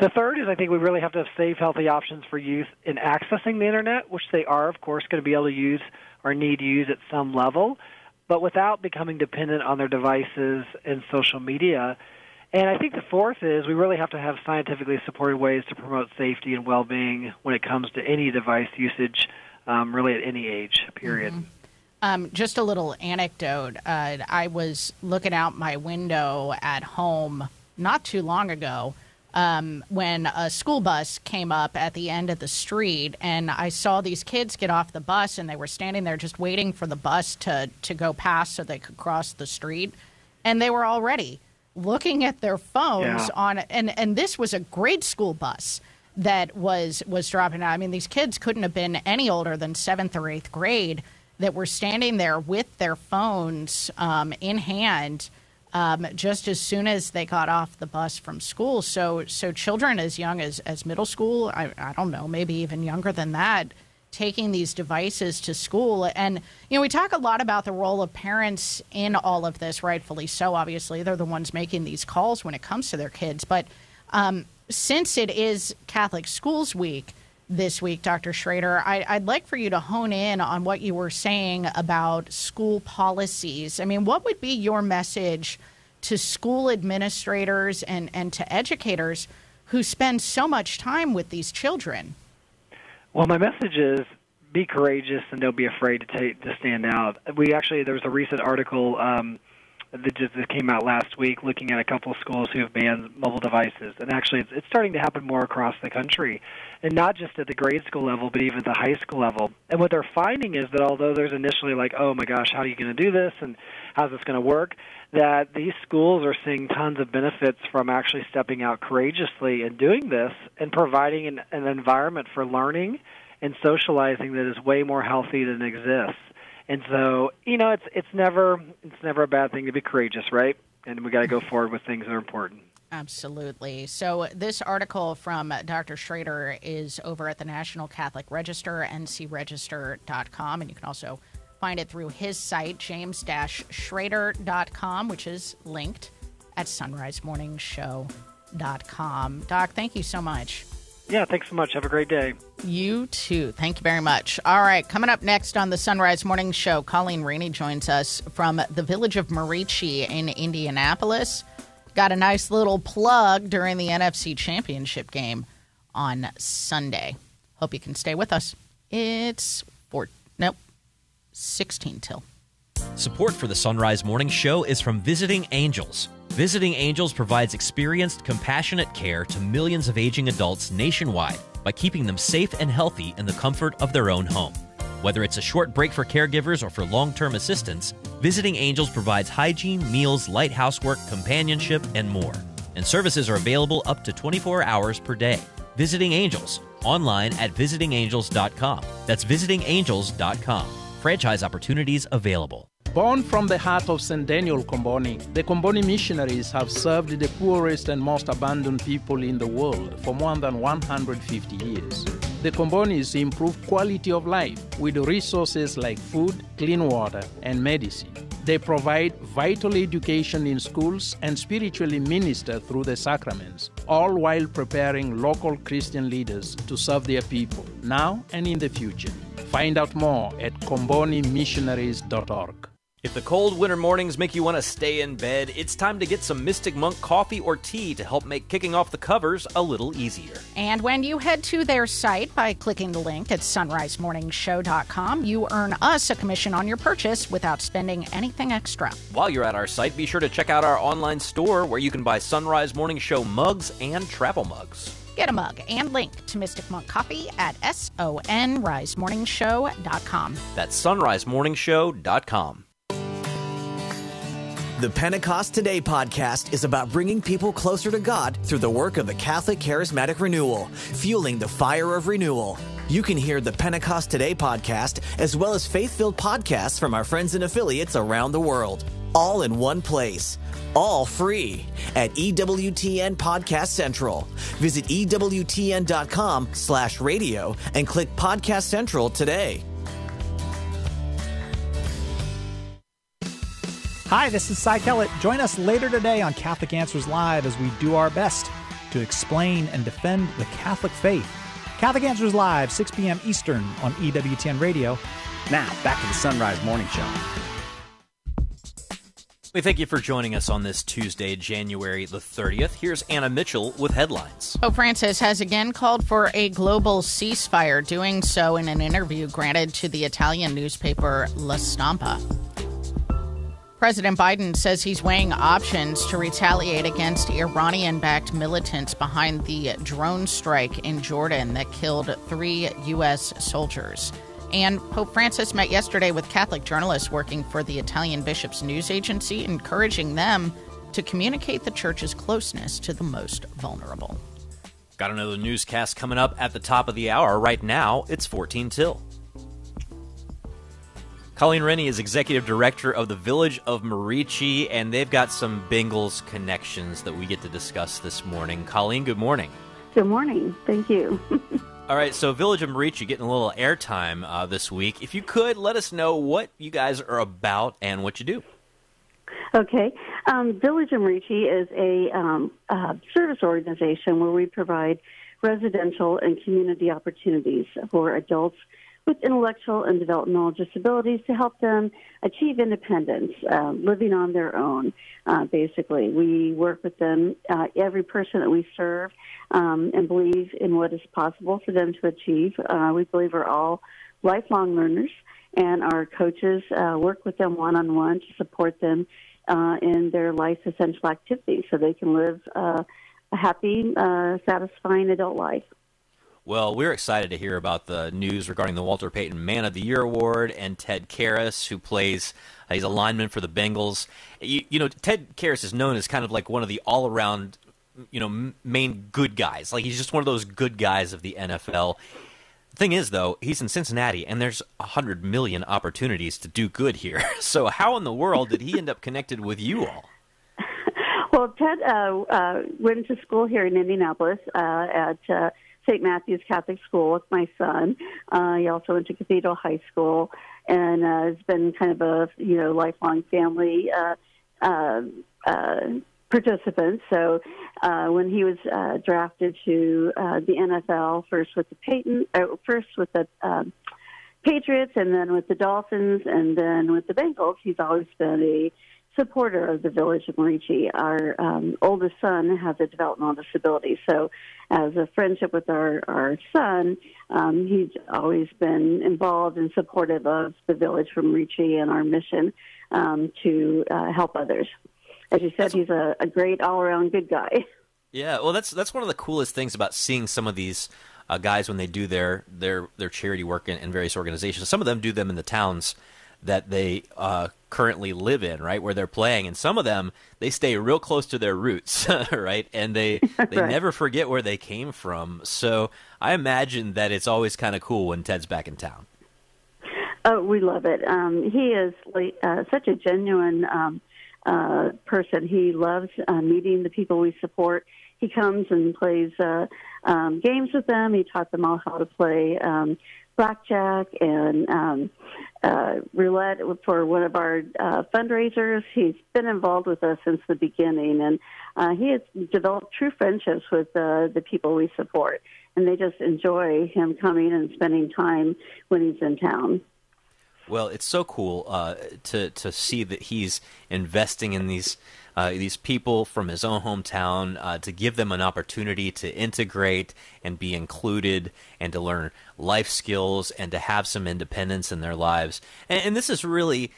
The third is I think we really have to have safe, healthy options for youth in accessing the Internet, which they are, of course, going to be able to use or need to use at some level, but without becoming dependent on their devices and social media. And I think the fourth is we really have to have scientifically supported ways to promote safety and well-being when it comes to any device usage, really at any age, period. Mm-hmm. Just a little anecdote. I was looking out my window at home not too long ago when a school bus came up at the end of the street, and I saw these kids get off the bus, and they were standing there just waiting for the bus to go past so they could cross the street, and they were already looking at their phones on, and this was a grade school bus that was dropping out. I mean, these kids couldn't have been any older than 7th or 8th grade that were standing there with their phones in hand just as soon as they got off the bus from school. So children as young as middle school, I don't know, maybe even younger than that, taking these devices to school. And, you know, we talk a lot about the role of parents in all of this, rightfully so, obviously. They're the ones making these calls when it comes to their kids. But since it is Catholic Schools Week this week, Dr. Schrader, I'd like for you to hone in on what you were saying about school policies. I mean, what would be your message to school administrators and to educators who spend so much time with these children? Well, my message is be courageous and don't be afraid to stand out. There was a recent article that came out last week looking at a couple of schools who have banned mobile devices. And actually, it's starting to happen more across the country, and not just at the grade school level, but even at the high school level. And what they're finding is that although there's initially like, oh, my gosh, how are you going to do this and how's this going to work, that these schools are seeing tons of benefits from actually stepping out courageously and doing this and providing an environment for learning and socializing that is way more healthy than exists. And so, you know, it's never a bad thing to be courageous, right? And we got to go forward with things that are important. Absolutely. So this article from Dr. Schrader is over at the National Catholic Register, ncregister.com, and you can also find it through his site, james-schrader.com, which is linked at sunrisemorningshow.com. Doc, thank you so much. Yeah, thanks so much. Have a great day. You too. Thank you very much. All right, coming up next on the Sunrise Morning Show, Colleen Rennie joins us from the Village of Merici in Indianapolis. Got a nice little plug during the NFC Championship game on Sunday. Hope you can stay with us. It's 16 till. Support for the Sunrise Morning Show is from Visiting Angels. Visiting Angels provides experienced, compassionate care to millions of aging adults nationwide by keeping them safe and healthy in the comfort of their own home. Whether it's a short break for caregivers or for long-term assistance, Visiting Angels provides hygiene, meals, light housework, companionship, and more. And services are available up to 24 hours per day. Visiting Angels, online at visitingangels.com. That's visitingangels.com. Franchise opportunities available. Born from the heart of St. Daniel Comboni, the Comboni missionaries have served the poorest and most abandoned people in the world for more than 150 years. The Combonis improve quality of life with resources like food, clean water, and medicine. They provide vital education in schools and spiritually minister through the sacraments, all while preparing local Christian leaders to serve their people, now and in the future. Find out more at combonimissionaries.org. If the cold winter mornings make you want to stay in bed, it's time to get some Mystic Monk coffee or tea to help make kicking off the covers a little easier. And when you head to their site by clicking the link at sunrisemorningshow.com, you earn us a commission on your purchase without spending anything extra. While you're at our site, be sure to check out our online store where you can buy Sunrise Morning Show mugs and travel mugs. Get a mug and link to Mystic Monk Coffee at sonrisemorningshow.com. That's sunrisemorningshow.com. The Pentecost Today podcast is about bringing people closer to God through the work of the Catholic Charismatic Renewal, fueling the fire of renewal. You can hear the Pentecost Today podcast as well as faith-filled podcasts from our friends and affiliates around the world, all in one place, all free at EWTN Podcast Central. Visit EWTN.com/radio and click Podcast Central today. Hi, this is Cy Kellett. Join us later today on Catholic Answers Live as we do our best to explain and defend the Catholic faith. Catholic Answers Live, 6 p.m. Eastern on EWTN Radio. Now, back to the Sunrise Morning Show. We thank you for joining us on this Tuesday, January the 30th. Here's Anna Mitchell with headlines. Pope Francis has again called for a global ceasefire, doing so in an interview granted to the Italian newspaper La Stampa. President Biden says he's weighing options to retaliate against Iranian-backed militants behind the drone strike in Jordan that killed 3 U.S. soldiers. And Pope Francis met yesterday with Catholic journalists working for the Italian Bishops' News Agency, encouraging them to communicate the Church's closeness to the most vulnerable. Got another newscast coming up at the top of the hour. Right now, it's 14 till. Colleen Rennie is executive director of the Village of Merici, and they've got some Bengals connections that we get to discuss this morning. Colleen, good morning. Good morning. Thank you. All right, so Village of Merici getting a little airtime this week. If you could, let us know what you guys are about and what you do. Okay. Village of Merici is a service organization where we provide residential and community opportunities for adults with intellectual and developmental disabilities to help them achieve independence, living on their own, basically. We work with them, every person that we serve, and believe in what is possible for them to achieve. We believe are all lifelong learners, and our coaches work with them one-on-one to support them in their life's essential activities so they can live a happy, satisfying adult life. Well, we're excited to hear about the news regarding the Walter Payton Man of the Year Award and Ted Karras, who plays, he's a lineman for the Bengals. You know, Ted Karras is known as kind of like one of the all-around, main good guys. Like, he's just one of those good guys of the NFL. The thing is, though, he's in Cincinnati, and there's 100 million opportunities to do good here. So how in the world did he end up connected with you all? Well, Ted went to school here in Indianapolis at St. Matthew's Catholic School with my son. He also went to Cathedral High School, and has been kind of a lifelong family participant. So when he was drafted to the NFL, first with the Patriots, and then with the Dolphins, and then with the Bengals, he's always been a supporter of the Village of Merici. Our oldest son has a developmental disability, so as a friendship with our son, he's always been involved and supportive of the Village of Merici and our mission to help others. As you said, he's a great all-around good guy. Yeah, well, that's one of the coolest things about seeing some of these guys when they do their charity work in various organizations. Some of them do them in the towns that they currently live in, right, where they're playing. And some of them, they stay real close to their roots, right? And they never forget where they came from. So I imagine that it's always kind of cool when Ted's back in town. Oh, we love it. He is such a genuine person. He loves meeting the people we support. He comes and plays games with them. He taught them all how to play blackjack and roulette for one of our fundraisers. He's been involved with us since the beginning, and he has developed true friendships with the people we support, and they just enjoy him coming and spending time when he's in town. Well, it's so cool to see that he's investing in these people from his own hometown to give them an opportunity to integrate and be included and to learn life skills and to have some independence in their lives. And this is really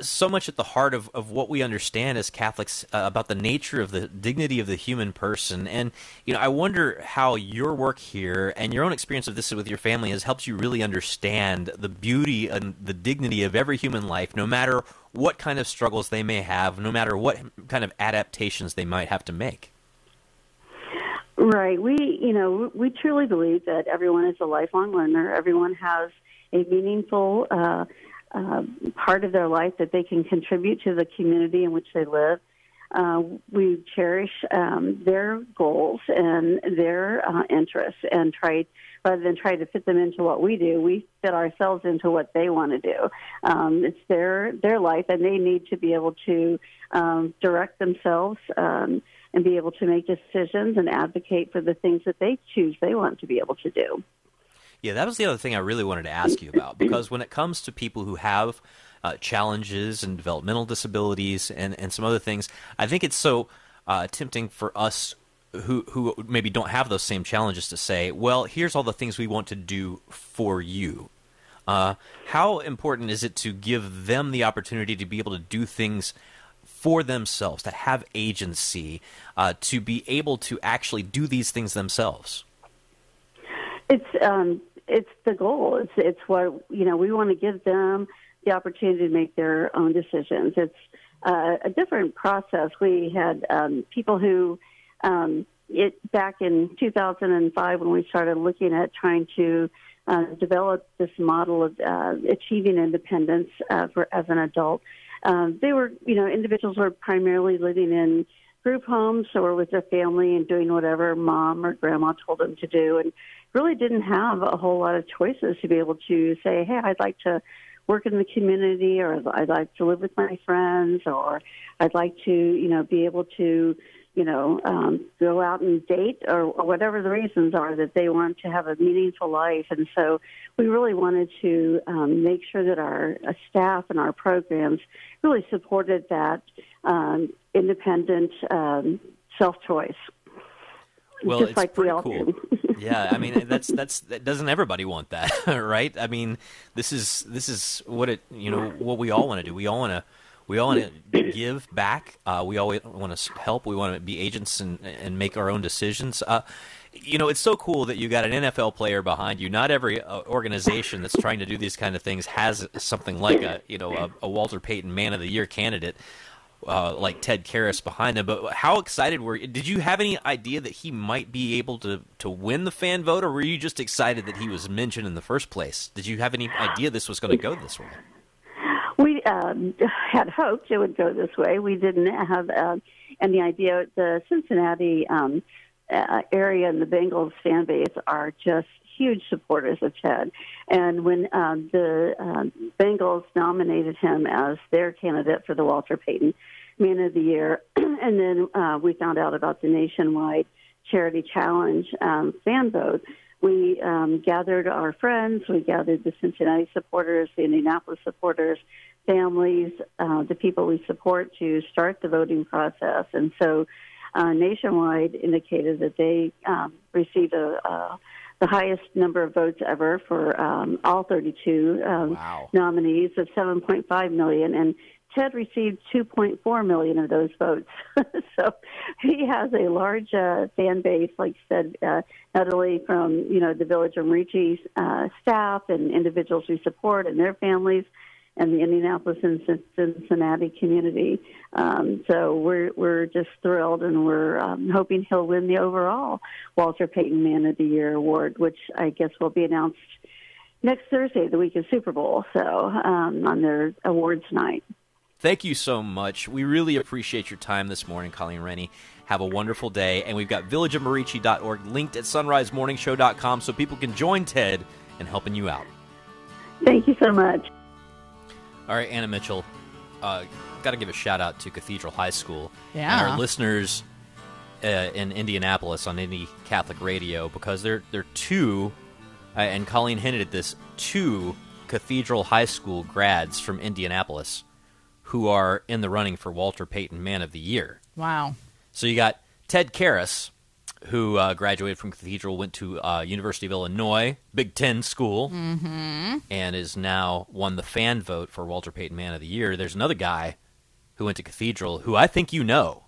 so much at the heart of what we understand as Catholics about the nature of the dignity of the human person. And, you know, I wonder how your work here and your own experience of this with your family has helped you really understand the beauty and the dignity of every human life, no matter what kind of struggles they may have, no matter what kind of adaptations they might have to make. Right. We truly believe that everyone is a lifelong learner. Everyone has a meaningful part of their life that they can contribute to the community in which they live. We cherish their goals and their interests, and rather than try to fit them into what we do, we fit ourselves into what they want to do. It's their life, and they need to be able to direct themselves and be able to make decisions and advocate for the things that they choose they want to be able to do. Yeah, that was the other thing I really wanted to ask you about, because when it comes to people who have challenges and developmental disabilities and some other things, I think it's so tempting for us who maybe don't have those same challenges to say, well, here's all the things we want to do for you. How important is it to give them the opportunity to be able to do things for themselves, to have agency, to be able to actually do these things themselves? It's the goal. It's what, we want to give them the opportunity to make their own decisions. It's a different process. We had people who, back in 2005 when we started looking at trying to develop this model of achieving independence as an adult, they were, individuals were primarily living in group homes or with their family and doing whatever mom or grandma told them to do, and really didn't have a whole lot of choices to be able to say, hey, I'd like to work in the community, or I'd like to live with my friends, or I'd like to, be able to, go out and date, or whatever the reasons are that they want to have a meaningful life. And so we really wanted to make sure that our staff and our programs really supported that independent self-choice. Well, just it's like pretty cool. Yeah, I mean, that doesn't everybody want that, right? I mean, this is what it, what we all want to do. We all want to give back. We all want to help. We want to be agents and make our own decisions. It's so cool that you got an NFL player behind you. Not every organization that's trying to do these kind of things has something like a Walter Payton Man of the Year candidate like Ted Karras behind him. But how excited were you? Did you have any idea that he might be able to win the fan vote, or were you just excited that he was mentioned in the first place? Did you have any idea this was going to go this way? We had hoped it would go this way. We didn't have any idea. The Cincinnati area and the Bengals fan base are just huge supporters of Ted. And when the Bengals nominated him as their candidate for the Walter Payton Man of the Year, and then we found out about the nationwide charity challenge fan vote, we gathered our friends, we gathered the Cincinnati supporters, the Indianapolis supporters, families, the people we support to start the voting process. And so nationwide indicated that they received the highest number of votes ever for all 32 nominees of 7.5 million, and Ted received 2.4 million of those votes. So he has a large fan base, like you said, not only from, the Village of Merici staff and individuals we support and their families, and the Indianapolis and Cincinnati community. So we're just thrilled, and we're hoping he'll win the overall Walter Payton Man of the Year award, which I guess will be announced next Thursday, the week of Super Bowl, so on their awards night. Thank you so much. We really appreciate your time this morning, Colleen Rennie. Have a wonderful day. And we've got villageofmerici.org linked at sunrisemorningshow.com so people can join Ted in helping you out. Thank you so much. All right, Anna Mitchell, got to give a shout-out to Cathedral High School. Yeah. And our listeners in Indianapolis on Indy Catholic Radio, because they're two, and Colleen hinted at this, two Cathedral High School grads from Indianapolis who are in the running for Walter Payton Man of the Year. Wow. So you got Ted Karras, who graduated from Cathedral, went to University of Illinois, Big Ten school, mm-hmm. and is now won the fan vote for Walter Payton Man of the Year. There's another guy who went to Cathedral who I think you know.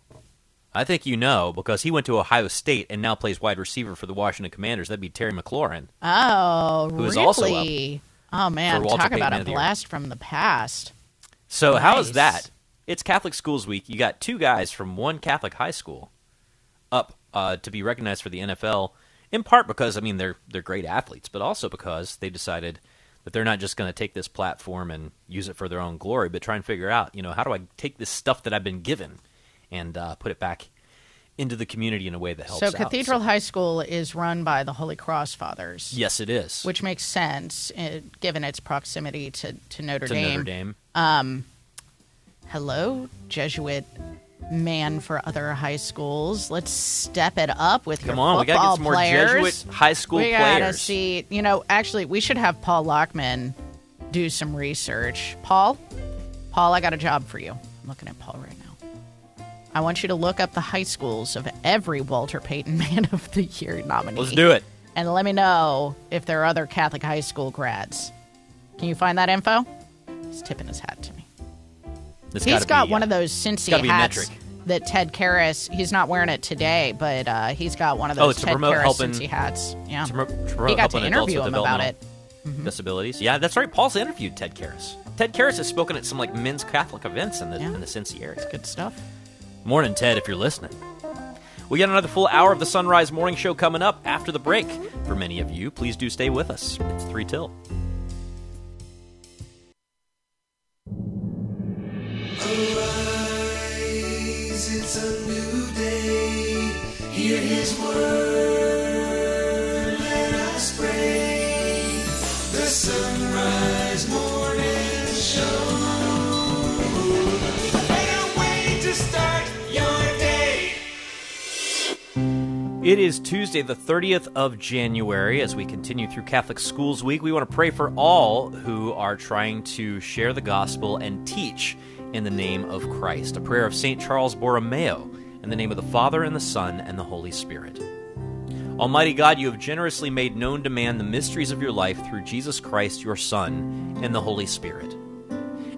I think you know because he went to Ohio State and now plays wide receiver for the Washington Commanders. That'd be Terry McLaurin. Oh, who is also up. Oh, man, talk about a blast from the past. So nice. How is that? It's Catholic Schools Week. You got two guys from one Catholic high school up to be recognized for the NFL, in part because, I mean, they're great athletes, but also because they decided that they're not just going to take this platform and use it for their own glory, but try and figure out, you know, how do I take this stuff that I've been given and put it back into the community in a way that helps out. So Cathedral High School is run by the Holy Cross Fathers. Yes, it is. Which makes sense, given its proximity to Notre Dame. To Notre Dame. Hello, Jesuit man for other high schools. Let's step it up with your football players. Come on, we got to get some more Jesuit high school players. We got to see. You know, actually, we should have Paul Lockman do some research. Paul, I got a job for you. I'm looking at Paul right now. I want you to look up the high schools of every Walter Payton Man of the Year nominee. Let's do it. And let me know if there are other Catholic high school grads. Can you find that info? He's tipping his hat to me. He's got one of those Cincy hats that Ted Karras, he's not wearing it today, but he's got one of those Ted Karras Cincy hats. Yeah. He got to interview him about it. Mm-hmm. Disabilities. Yeah, that's right. Paul's interviewed Ted Karras. Ted Karras has spoken at some like men's Catholic events in the Cincy area. It's good stuff. Morning, Ted, if you're listening. We got another full hour of the Sunrise Morning Show coming up after the break. For many of you, please do stay with us. It's 3 till. Arise, it's a new day. Hear his word, let us pray. The Sunrise Morning Show. It is Tuesday, the 30th of January. As we continue through Catholic Schools Week, we want to pray for all who are trying to share the gospel and teach in the name of Christ. A prayer of St. Charles Borromeo, in the name of the Father, and the Son, and the Holy Spirit. Almighty God, you have generously made known to man the mysteries of your life through Jesus Christ, your Son, and the Holy Spirit.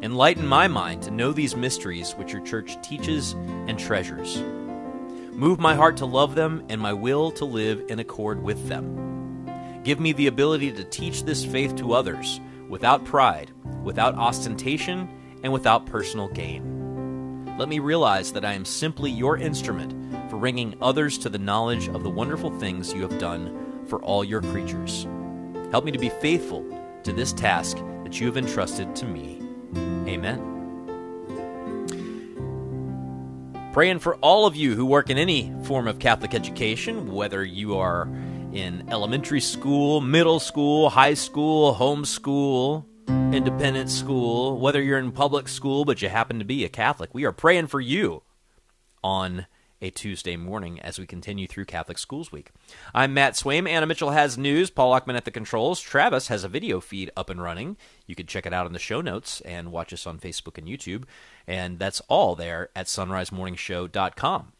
Enlighten my mind to know these mysteries which your Church teaches and treasures. Move my heart to love them and my will to live in accord with them. Give me the ability to teach this faith to others without pride, without ostentation, and without personal gain. Let me realize that I am simply your instrument for bringing others to the knowledge of the wonderful things you have done for all your creatures. Help me to be faithful to this task that you have entrusted to me. Amen. Praying for all of you who work in any form of Catholic education, whether you are in elementary school, middle school, high school, home school, independent school, whether you're in public school but you happen to be a Catholic. We are praying for you on a Tuesday morning as we continue through Catholic Schools Week. I'm Matt Swaim. Anna Mitchell has news. Paul Lockman at the controls. Travis has a video feed up and running. You can check it out in the show notes and watch us on Facebook and YouTube. And that's all there at sunrisemorningshow.com.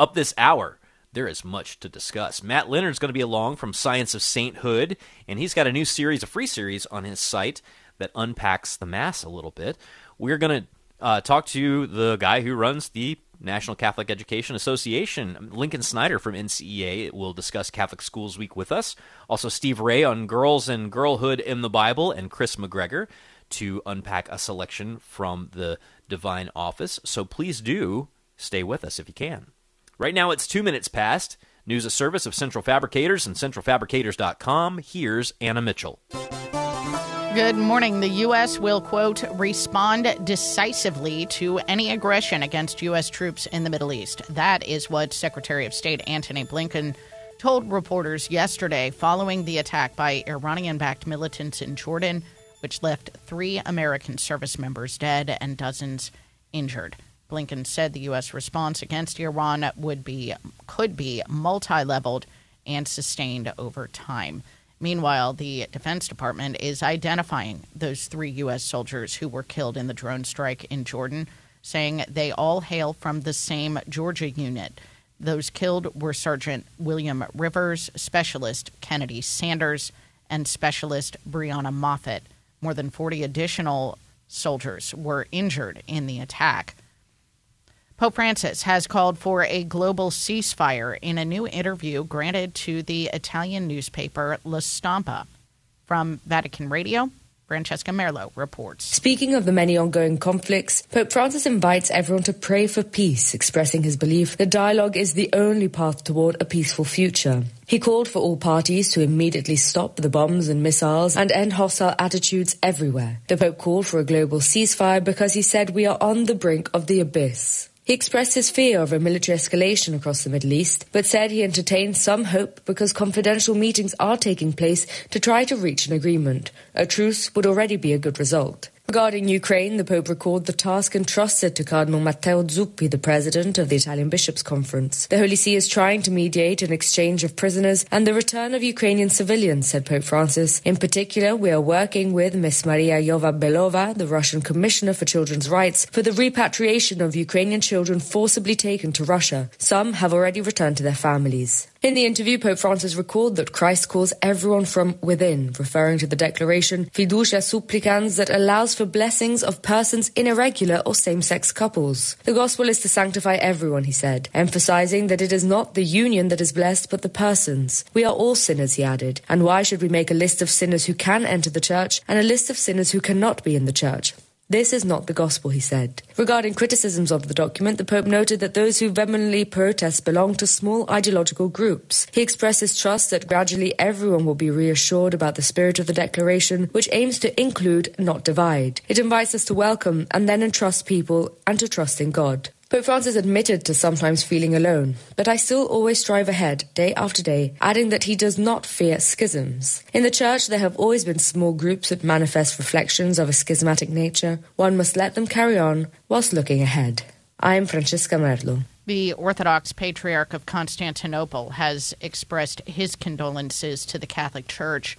Up this hour, there is much to discuss. Matt Leonard's going to be along from Science of Sainthood, and he's got a new series, a free series on his site that unpacks the Mass a little bit. We're going to talk to the guy who runs the National Catholic Education Association, Lincoln Snyder from NCEA, will discuss Catholic Schools Week with us. Also, Steve Ray on Girls and Girlhood in the Bible, and Chris McGregor to unpack a selection from the Divine Office. So please do stay with us if you can. Right now, it's 2 minutes past. News a service of Central Fabricators and centralfabricators.com. Here's Anna Mitchell. Good morning. The U.S. will, quote, respond decisively to any aggression against U.S. troops in the Middle East. That is what Secretary of State Antony Blinken told reporters yesterday following the attack by Iranian-backed militants in Jordan which left 3 American service members dead and dozens injured. Blinken said the U.S. response against Iran could be multi-leveled and sustained over time. Meanwhile, the Defense Department is identifying those 3 U.S. soldiers who were killed in the drone strike in Jordan, saying they all hail from the same Georgia unit. Those killed were Sergeant William Rivers, Specialist Kennedy Sanders, and Specialist Brianna Moffitt. More than 40 additional soldiers were injured in the attack. Pope Francis has called for a global ceasefire in a new interview granted to the Italian newspaper La Stampa. From Vatican Radio, Francesca Merlo reports. Speaking of the many ongoing conflicts, Pope Francis invites everyone to pray for peace, expressing his belief that dialogue is the only path toward a peaceful future. He called for all parties to immediately stop the bombs and missiles and end hostile attitudes everywhere. The Pope called for a global ceasefire because he said we are on the brink of the abyss. He expressed his fear of a military escalation across the Middle East, but said he entertained some hope because confidential meetings are taking place to try to reach an agreement. A truce would already be a good result. Regarding Ukraine, the Pope recalled the task entrusted to Cardinal Matteo Zuppi, the president of the Italian Bishops' Conference. The Holy See is trying to mediate an exchange of prisoners and the return of Ukrainian civilians, said Pope Francis. In particular, we are working with Ms. Maria Yova-Belova, the Russian Commissioner for Children's Rights, for the repatriation of Ukrainian children forcibly taken to Russia. Some have already returned to their families. In the interview, Pope Francis recalled that Christ calls everyone from within, referring to the declaration Fiducia Supplicans that allows for blessings of persons in irregular or same-sex couples. The gospel is to sanctify everyone, he said, emphasizing that it is not the union that is blessed but the persons. We are all sinners, he added, and why should we make a list of sinners who can enter the church and a list of sinners who cannot be in the church? This is not the gospel, he said. Regarding criticisms of the document, the Pope noted that those who vehemently protest belong to small ideological groups. He expressed his trust that gradually everyone will be reassured about the spirit of the declaration, which aims to include, not divide. It invites us to welcome and then entrust people and to trust in God. Pope Francis admitted to sometimes feeling alone, but I still always strive ahead, day after day, adding that he does not fear schisms. In the Church, there have always been small groups that manifest reflections of a schismatic nature. One must let them carry on whilst looking ahead. I am Francesca Merlo. The Orthodox Patriarch of Constantinople has expressed his condolences to the Catholic Church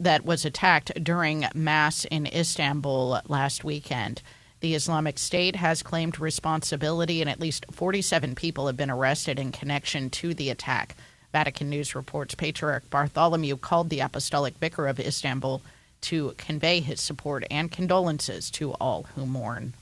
that was attacked during Mass in Istanbul last weekend. The Islamic State has claimed responsibility, and at least 47 people have been arrested in connection to the attack. Vatican News reports Patriarch Bartholomew called the Apostolic Vicar of Istanbul to convey his support and condolences to all who mourn.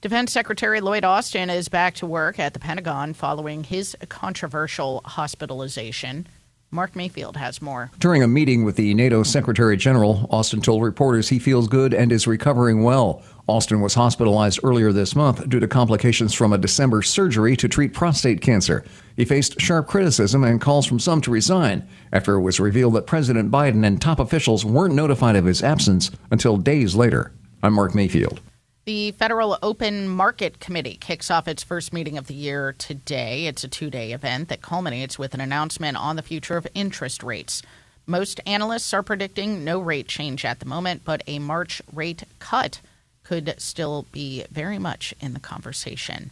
Defense Secretary Lloyd Austin is back to work at the Pentagon following his controversial hospitalization. Mark Mayfield has more. During a meeting with the NATO Secretary General, Austin told reporters he feels good and is recovering well. Austin was hospitalized earlier this month due to complications from a December surgery to treat prostate cancer. He faced sharp criticism and calls from some to resign after it was revealed that President Biden and top officials weren't notified of his absence until days later. I'm Mark Mayfield. The Federal Open Market Committee kicks off its first meeting of the year today. It's a 2-day event that culminates with an announcement on the future of interest rates. Most analysts are predicting no rate change at the moment, but a March rate cut could still be very much in the conversation.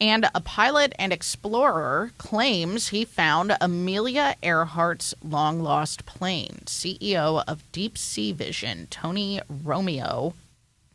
And a pilot and explorer claims he found Amelia Earhart's long-lost plane. CEO of Deep Sea Vision, Tony Romeo,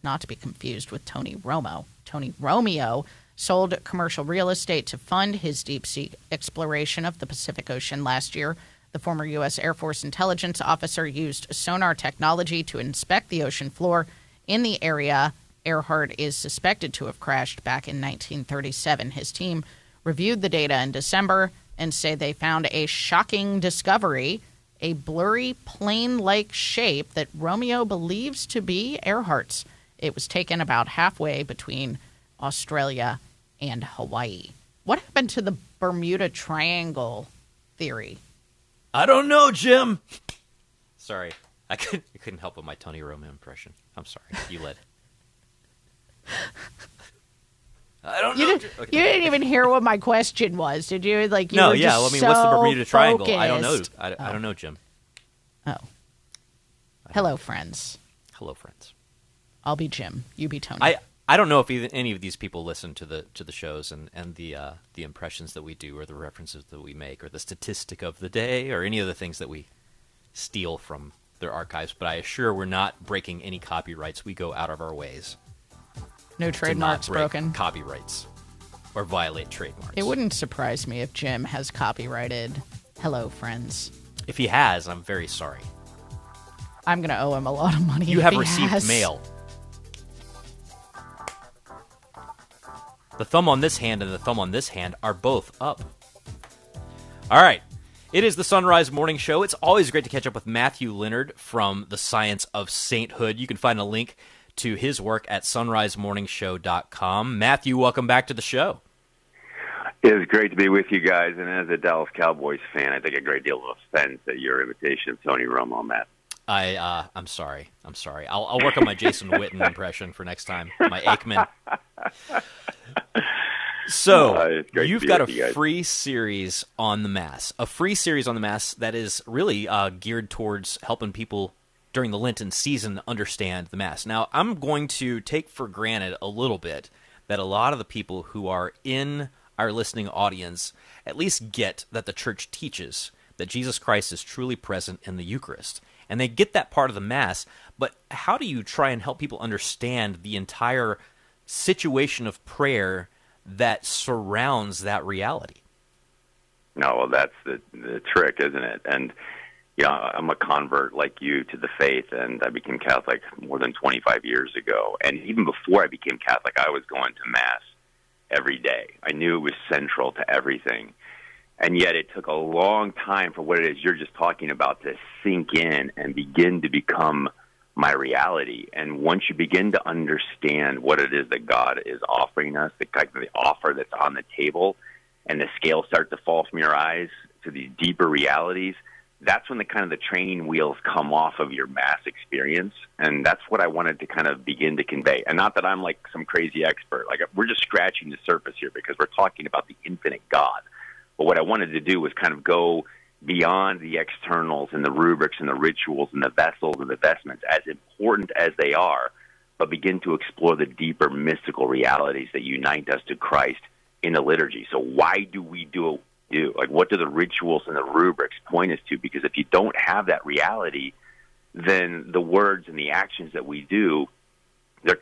not to be confused with Tony Romo. Tony Romeo sold commercial real estate to fund his deep-sea exploration of the Pacific Ocean last year. The former U.S. Air Force intelligence officer used sonar technology to inspect the ocean floor in the area Earhart is suspected to have crashed back in 1937. His team reviewed the data in December and say they found a shocking discovery, a blurry plane-like shape that Romeo believes to be Earhart's. It was taken about halfway between Australia and Hawaii. What happened to the Bermuda Triangle theory? I don't know, Jim. Sorry. I couldn't help with my Tony Romo impression. I'm sorry. You led. I don't know. You didn't even hear what my question was, did you? Like, you no, were yeah. Just well, I mean, so what's the Bermuda Triangle? Focused. I don't know. I don't know, Jim. Oh. Hello, friends. I'll be Jim. You be Tony. I don't know if any of these people listen to the shows and the impressions that we do or the references that we make or the statistic of the day or any of the things that we steal from their archives, but I assure we're not breaking any copyrights. We go out of our ways. No trademarks broken. Copyrights or violate trademarks. It wouldn't surprise me if Jim has copyrighted Hello, Friends. If he has, I'm very sorry. I'm going to owe him a lot of money. You have received mail. The thumb on this hand and the thumb on this hand are both up. All right. It is the Sunrise Morning Show. It's always great to catch up with Matthew Leonard from the Science of Sainthood. You can find a link to his work at sunrisemorningshow.com. Matthew, welcome back to the show. It is great to be with you guys. And as a Dallas Cowboys fan, I take a great deal of offense at your imitation of Tony Romo, Matt. I'm sorry. I'll work on my Jason Witten impression for next time. My Aikman. So you've got a free series on the Mass. A free series on the Mass that is really geared towards helping people during the Lenten season understand the Mass. Now, I'm going to take for granted a little bit that a lot of the people who are in our listening audience at least get that the Church teaches that Jesus Christ is truly present in the Eucharist. And they get that part of the Mass, but how do you try and help people understand the entire situation of prayer that surrounds that reality? No, well, that's the trick, isn't it? And I'm a convert like you to the faith, and I became Catholic more than 25 years ago. And even before I became Catholic, I was going to Mass every day. I knew it was central to everything. And yet it took a long time for what it is you're just talking about to sink in and begin to become my reality. And once you begin to understand what it is that God is offering us, the offer that's on the table, and the scales start to fall from your eyes to these deeper realities, that's when the training wheels come off of your Mass experience. And that's what I wanted to begin to convey. And not that I'm like some crazy expert. We're just scratching the surface here because we're talking about the infinite God. But what I wanted to do was go beyond the externals and the rubrics and the rituals and the vessels and the vestments, as important as they are, but begin to explore the deeper mystical realities that unite us to Christ in the liturgy. So why do we do what we do? What do the rituals and the rubrics point us to? Because if you don't have that reality, then the words and the actions that we do, they're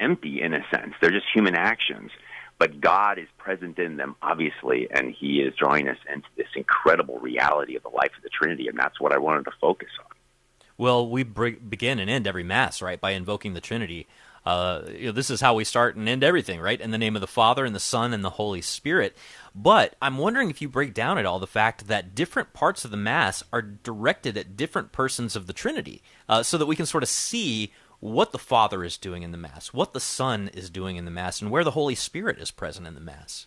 empty in a sense. They're just human actions. But God is present in them, obviously, and he is drawing us into this incredible reality of the life of the Trinity, and that's what I wanted to focus on. Well, we begin and end every Mass, right, by invoking the Trinity. This is how we start and end everything, right, in the name of the Father and the Son and the Holy Spirit. But I'm wondering if you break down at all the fact that different parts of the Mass are directed at different persons of the Trinity, so that we can sort of see what the Father is doing in the Mass, what the Son is doing in the Mass, and where the Holy Spirit is present in the Mass.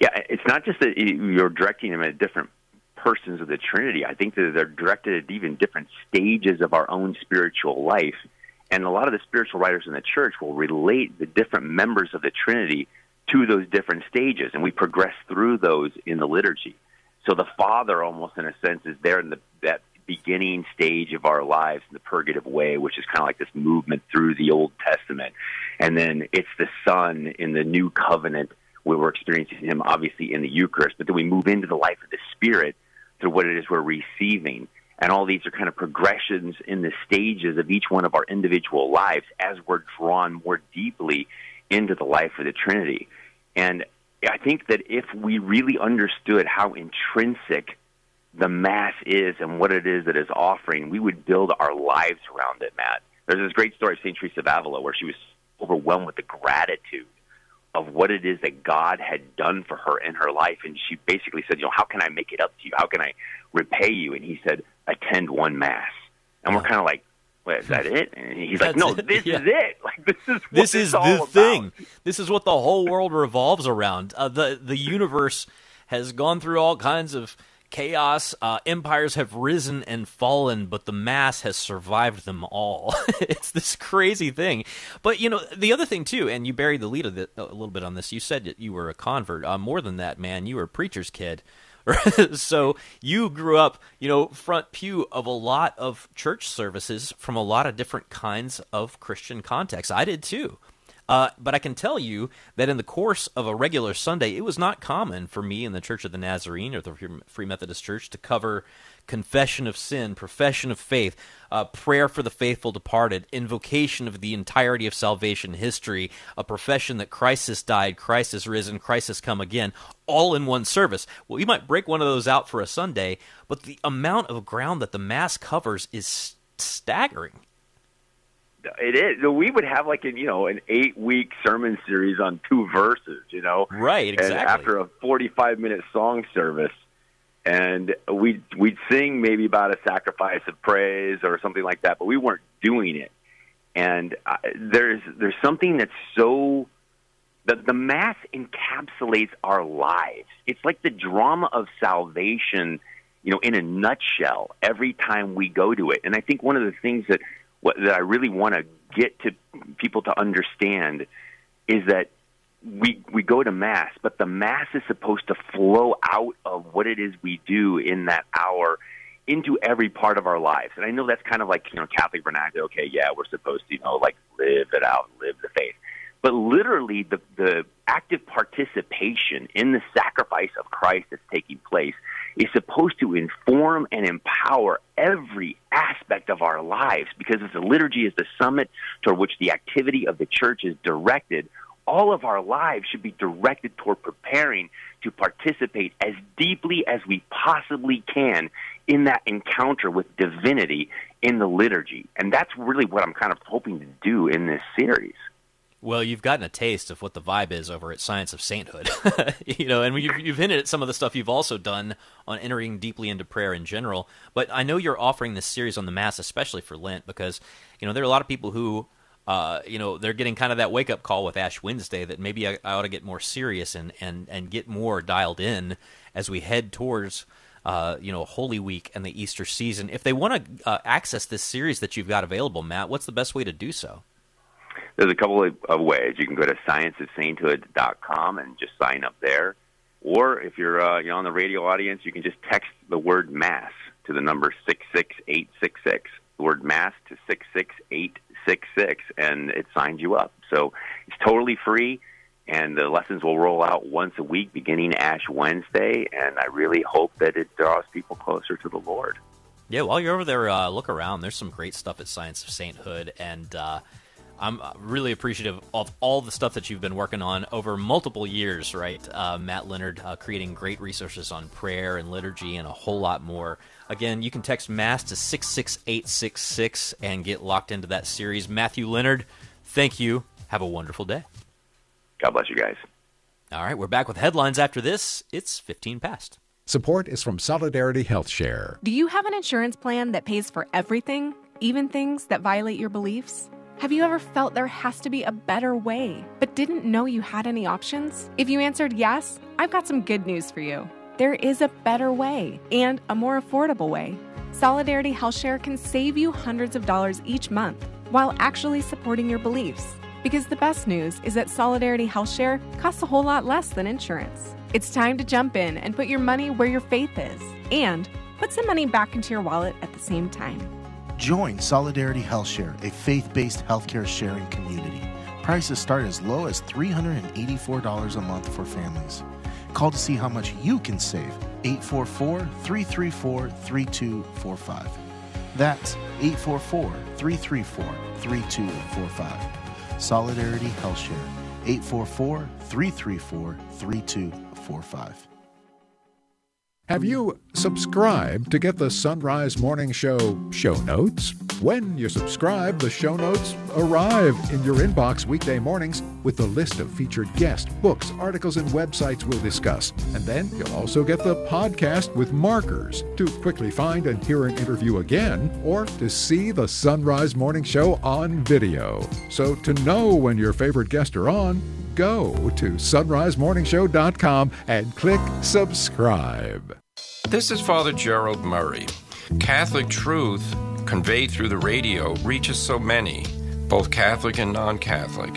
Yeah, it's not just that you're directing them at different persons of the Trinity. I think that they're directed at even different stages of our own spiritual life. And a lot of the spiritual writers in the Church will relate the different members of the Trinity to those different stages, and we progress through those in the liturgy. So the Father, almost in a sense, is there in that beginning stage of our lives in the purgative way, which is this movement through the Old Testament. And then it's the Son in the New Covenant, where we're experiencing him, obviously, in the Eucharist. But then we move into the life of the Spirit through what it is we're receiving. And all these are progressions in the stages of each one of our individual lives as we're drawn more deeply into the life of the Trinity. And I think that if we really understood how intrinsic the Mass is and what it is that is offering, we would build our lives around it, Matt. There's this great story of St. Teresa of Avila where she was overwhelmed with the gratitude of what it is that God had done for her in her life. And she basically said, how can I make it up to you? How can I repay you? And he said, attend one Mass. And we're wait, is that it? And he's no, this is it. This is the thing. This is what the whole world revolves around. The universe has gone through all kinds of chaos, empires have risen and fallen, but the Mass has survived them all. It's this crazy thing. But, the other thing, too, and you buried the lead a little bit on this, you said that you were a convert. More than that, man, you were a preacher's kid So you grew up, you know, front pew of a lot of church services from a lot of different kinds of Christian contexts. I did too. But I can tell you that in the course of a regular Sunday, it was not common for me in the Church of the Nazarene or the Free Methodist Church to cover confession of sin, profession of faith, prayer for the faithful departed, invocation of the entirety of salvation history, a profession that Christ has died, Christ has risen, Christ has come again, all in one service. Well, you might break one of those out for a Sunday, but the amount of ground that the Mass covers is staggering. It is. We would have like an 8-week sermon series on 2 verses, you know, right? Exactly. And after a 45-minute song service, and we'd sing maybe about a sacrifice of praise or something like that, but we weren't doing it. And there's something that's so that the Mass encapsulates our lives. It's like the drama of salvation, you know, in a nutshell. Every time we go to it, and I think one of the things that I really want to get to people to understand is that we go to Mass, but the Mass is supposed to flow out of what it is we do in that hour into every part of our lives. And I know that's kind of like, you know, Catholic vernacular. Okay, yeah, we're supposed to, you know, like live it out, live the faith. But literally the active participation in the sacrifice of Christ that's taking place is supposed to inform and empower every aspect of our lives, because if the liturgy is the summit toward which the activity of the church is directed, all of our lives should be directed toward preparing to participate as deeply as we possibly can in that encounter with divinity in the liturgy. And that's really what I'm kind of hoping to do in this series. Well, you've gotten a taste of what the vibe is over at Science of Sainthood, you know, and you've hinted at some of the stuff you've also done on entering deeply into prayer in general. But I know you're offering this series on the Mass, especially for Lent, because, you know, there are a lot of people who, you know, they're getting kind of that wake-up call with Ash Wednesday that maybe I ought to get more serious and get more dialed in as we head towards, you know, Holy Week and the Easter season. If they want to access this series that you've got available, Matt, what's the best way to do so? There's a couple of ways. You can go to scienceofsainthood.com and just sign up there. Or if you're on the radio audience, you can just text the word Mass to the number 66866. The word Mass to 66866, and it signs you up. So it's totally free, and the lessons will roll out once a week beginning Ash Wednesday, and I really hope that it draws people closer to the Lord. Yeah, while you're over there, look around. There's some great stuff at Science of Sainthood, and I'm really appreciative of all the stuff that you've been working on over multiple years, right, Matt Leonard, creating great resources on prayer and liturgy and a whole lot more. Again, you can text Mass to 66866 and get locked into that series. Matthew Leonard, thank you. Have a wonderful day. God bless you guys. All right, we're back with headlines after this. It's 15 past. Support is from Solidarity Health Share. Do you have an insurance plan that pays for everything, even things that violate your beliefs? Have you ever felt there has to be a better way, but didn't know you had any options? If you answered yes, I've got some good news for you. There is a better way and a more affordable way. Solidarity HealthShare can save you hundreds of dollars each month while actually supporting your beliefs. Because the best news is that Solidarity HealthShare costs a whole lot less than insurance. It's time to jump in and put your money where your faith is and put some money back into your wallet at the same time. Join Solidarity HealthShare, a faith-based healthcare sharing community. Prices start as low as $384 a month for families. Call to see how much you can save. 844-334-3245. That's 844-334-3245. Solidarity HealthShare, 844-334-3245. Have you subscribed to get the Sunrise Morning Show notes? When you subscribe, the show notes arrive in your inbox weekday mornings with the list of featured guests, books, articles, and websites we'll discuss. And then you'll also get the podcast with markers to quickly find and hear an interview again or to see the Sunrise Morning Show on video. So to know when your favorite guests are on, go to sunrisemorningshow.com and click subscribe. This is Father Gerald Murray. Catholic truth conveyed through the radio reaches so many, both Catholic and non-Catholic,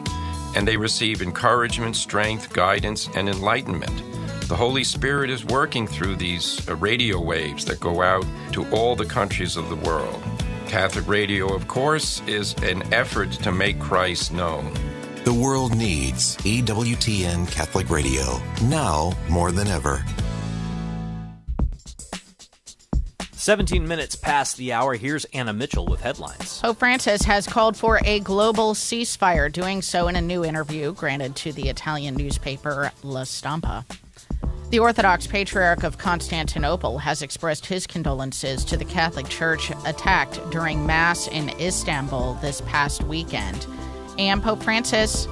and they receive encouragement, strength, guidance, and enlightenment. The Holy Spirit is working through these radio waves that go out to all the countries of the world. Catholic radio, of course, is an effort to make Christ known. The world needs EWTN Catholic Radio, now more than ever. 17 minutes past the hour, here's Anna Mitchell with headlines. Pope Francis has called for a global ceasefire, doing so in a new interview granted to the Italian newspaper La Stampa. The Orthodox Patriarch of Constantinople has expressed his condolences to the Catholic Church attacked during Mass in Istanbul this past weekend. And Pope Francis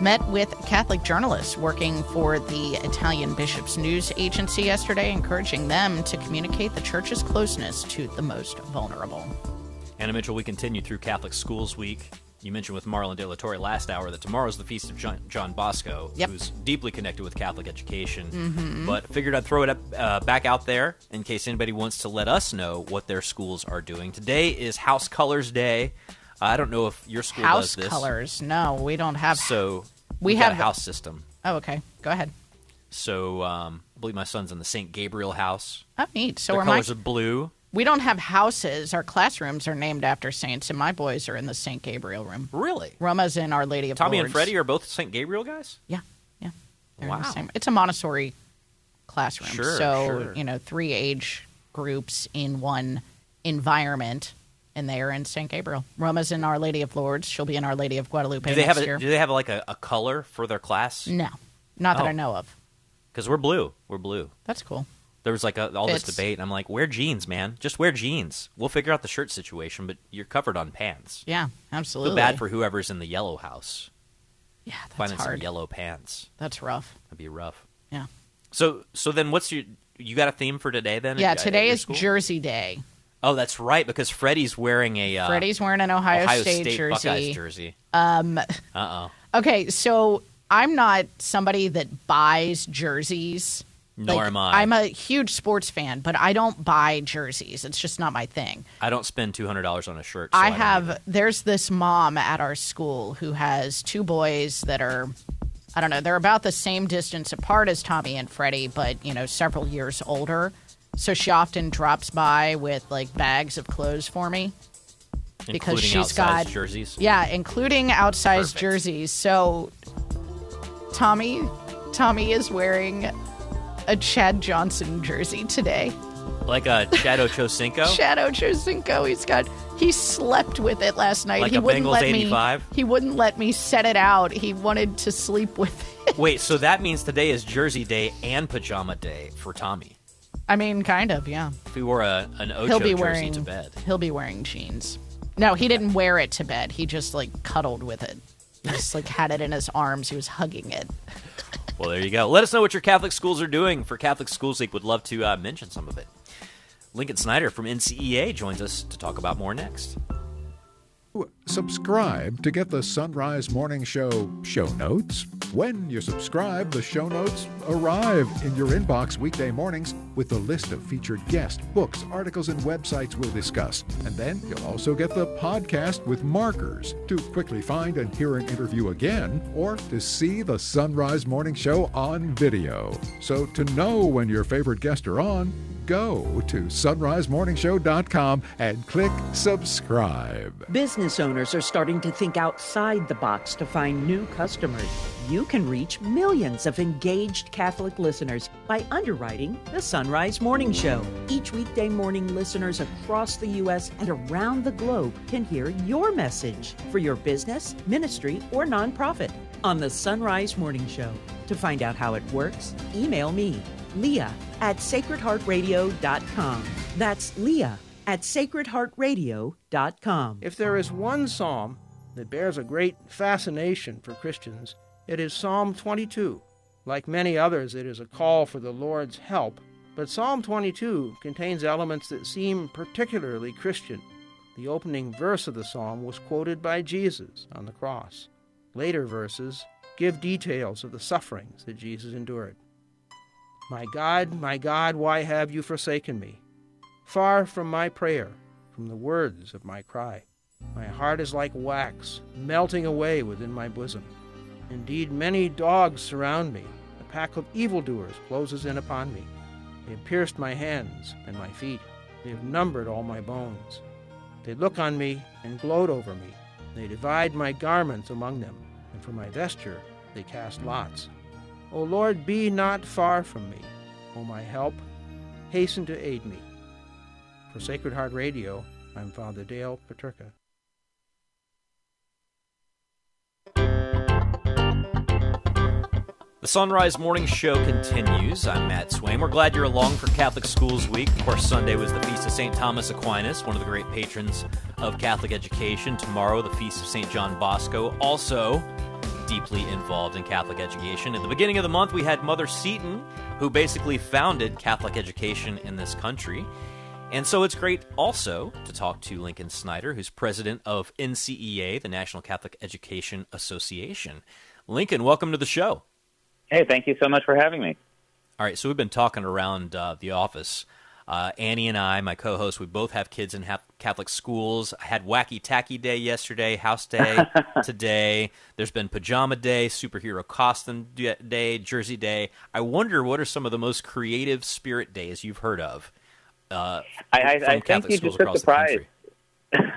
met with Catholic journalists working for the Italian Bishops' News Agency yesterday, encouraging them to communicate the Church's closeness to the most vulnerable. Anna Mitchell, we continue through Catholic Schools Week. You mentioned with Marlon De La Torre last hour that tomorrow's the Feast of John Bosco, yep, who's deeply connected with Catholic education. Mm-hmm. But figured I'd throw it up, back out there in case anybody wants to let us know what their schools are doing. Today is House Colors Day. I don't know if your school does this. House colors. No, we don't have. So we have a house system. Oh, okay. Go ahead. So I believe my son's in the St. Gabriel house. Oh, neat. So our colors are blue. We don't have houses. Our classrooms are named after saints, and my boys are in the St. Gabriel room. Really? Roma's in Our Lady of Lourdes. Tommy and Freddie are both St. Gabriel guys? Yeah. Yeah. They're wow. The same. It's a Montessori classroom. Sure, so, you know, three age groups in one environment. And they are in St. Gabriel. Roma's in Our Lady of Lourdes. She'll be in Our Lady of Guadalupe next year. Do they have like a color for their class? No. Not that I know of. Because we're blue. We're blue. That's cool. There was like this debate, and I'm like, wear jeans, man. Just wear jeans. We'll figure out the shirt situation, but you're covered on pants. Yeah, absolutely. Feel bad for whoever's in the yellow house. Yeah, that's finding hard. Some yellow pants. That's rough. That'd be rough. Yeah. So then what's you got a theme for today then? Yeah, today is Jersey Day. Oh, that's right, because Freddie's wearing an Ohio State jersey. Buckeyes jersey. Okay, so I'm not somebody that buys jerseys. Nor am I. I'm a huge sports fan, but I don't buy jerseys. It's just not my thing. I don't spend $200 on a shirt. So there's this mom at our school who has two boys that are, I don't know, they're about the same distance apart as Tommy and Freddie, but, you know, several years older. So she often drops by with, like, bags of clothes for me. Because she's got jerseys? Yeah, including outsized jerseys. So Tommy is wearing a Chad Johnson jersey today. Like a Chad Ochocinco? Chad Ochocinco. He slept with it last night. Like he a Bengals 85? He wouldn't let me set it out. He wanted to sleep with it. Wait, so that means today is Jersey Day and Pajama Day for Tommy. I mean, kind of, yeah. If he wore an Ocho jersey to bed. He'll be wearing jeans. No, he didn't wear it to bed. He just, like, cuddled with it. He just, like, had it in his arms. He was hugging it. Well, there you go. Let us know what your Catholic schools are doing for Catholic Schools Week. Would love to mention some of it. Lincoln Snyder from NCEA joins us to talk about more next. Subscribe to get the Sunrise Morning Show show notes. When you subscribe, the show notes arrive in your inbox weekday mornings with the list of featured guests, books, articles, and websites we'll discuss. And then you'll also get the podcast with markers to quickly find and hear an interview again or to see the Sunrise Morning Show on video. So to know when your favorite guests are on, go to sunrisemorningshow.com and click subscribe. Business owners are starting to think outside the box to find new customers. You can reach millions of engaged Catholic listeners by underwriting the Sunrise Morning Show. Each weekday morning, listeners across the U.S. and around the globe can hear your message for your business, ministry, or nonprofit on the Sunrise Morning Show. To find out how it works, email me, Leah@sacredheartradio.com. That's Leah@sacredheartradio.com. If there is one psalm that bears a great fascination for Christians, it is Psalm 22. Like many others, it is a call for the Lord's help, but Psalm 22 contains elements that seem particularly Christian. The opening verse of the psalm was quoted by Jesus on the cross. Later verses give details of the sufferings that Jesus endured. My God, why have you forsaken me? Far from my prayer, from the words of my cry. My heart is like wax, melting away within my bosom. Indeed, many dogs surround me. The pack of evildoers closes in upon me. They have pierced my hands and my feet. They have numbered all my bones. They look on me and gloat over me. They divide my garments among them, and for my vesture they cast lots. O Lord, be not far from me. O my help, hasten to aid me. For Sacred Heart Radio, I'm Father Dale Paterka. The Sunrise Morning Show continues. I'm Matt Swaim. We're glad you're along for Catholic Schools Week. Of course, Sunday was the Feast of St. Thomas Aquinas, one of the great patrons of Catholic education. Tomorrow, the Feast of St. John Bosco, also deeply involved in Catholic education. At the beginning of the month, we had Mother Seton, who basically founded Catholic education in this country. And so it's great also to talk to Lincoln Snyder, who's president of NCEA, the National Catholic Education Association. Lincoln, welcome to the show. Hey, thank you so much for having me. All right, so we've been talking around the office. Annie and I, my co-host, we both have kids in Catholic schools. I had Wacky Tacky Day yesterday, House Day today. There's been Pajama Day, Superhero Costume Day, Jersey Day. I wonder what are some of the most creative spirit days you've heard of from Catholic schools across the country.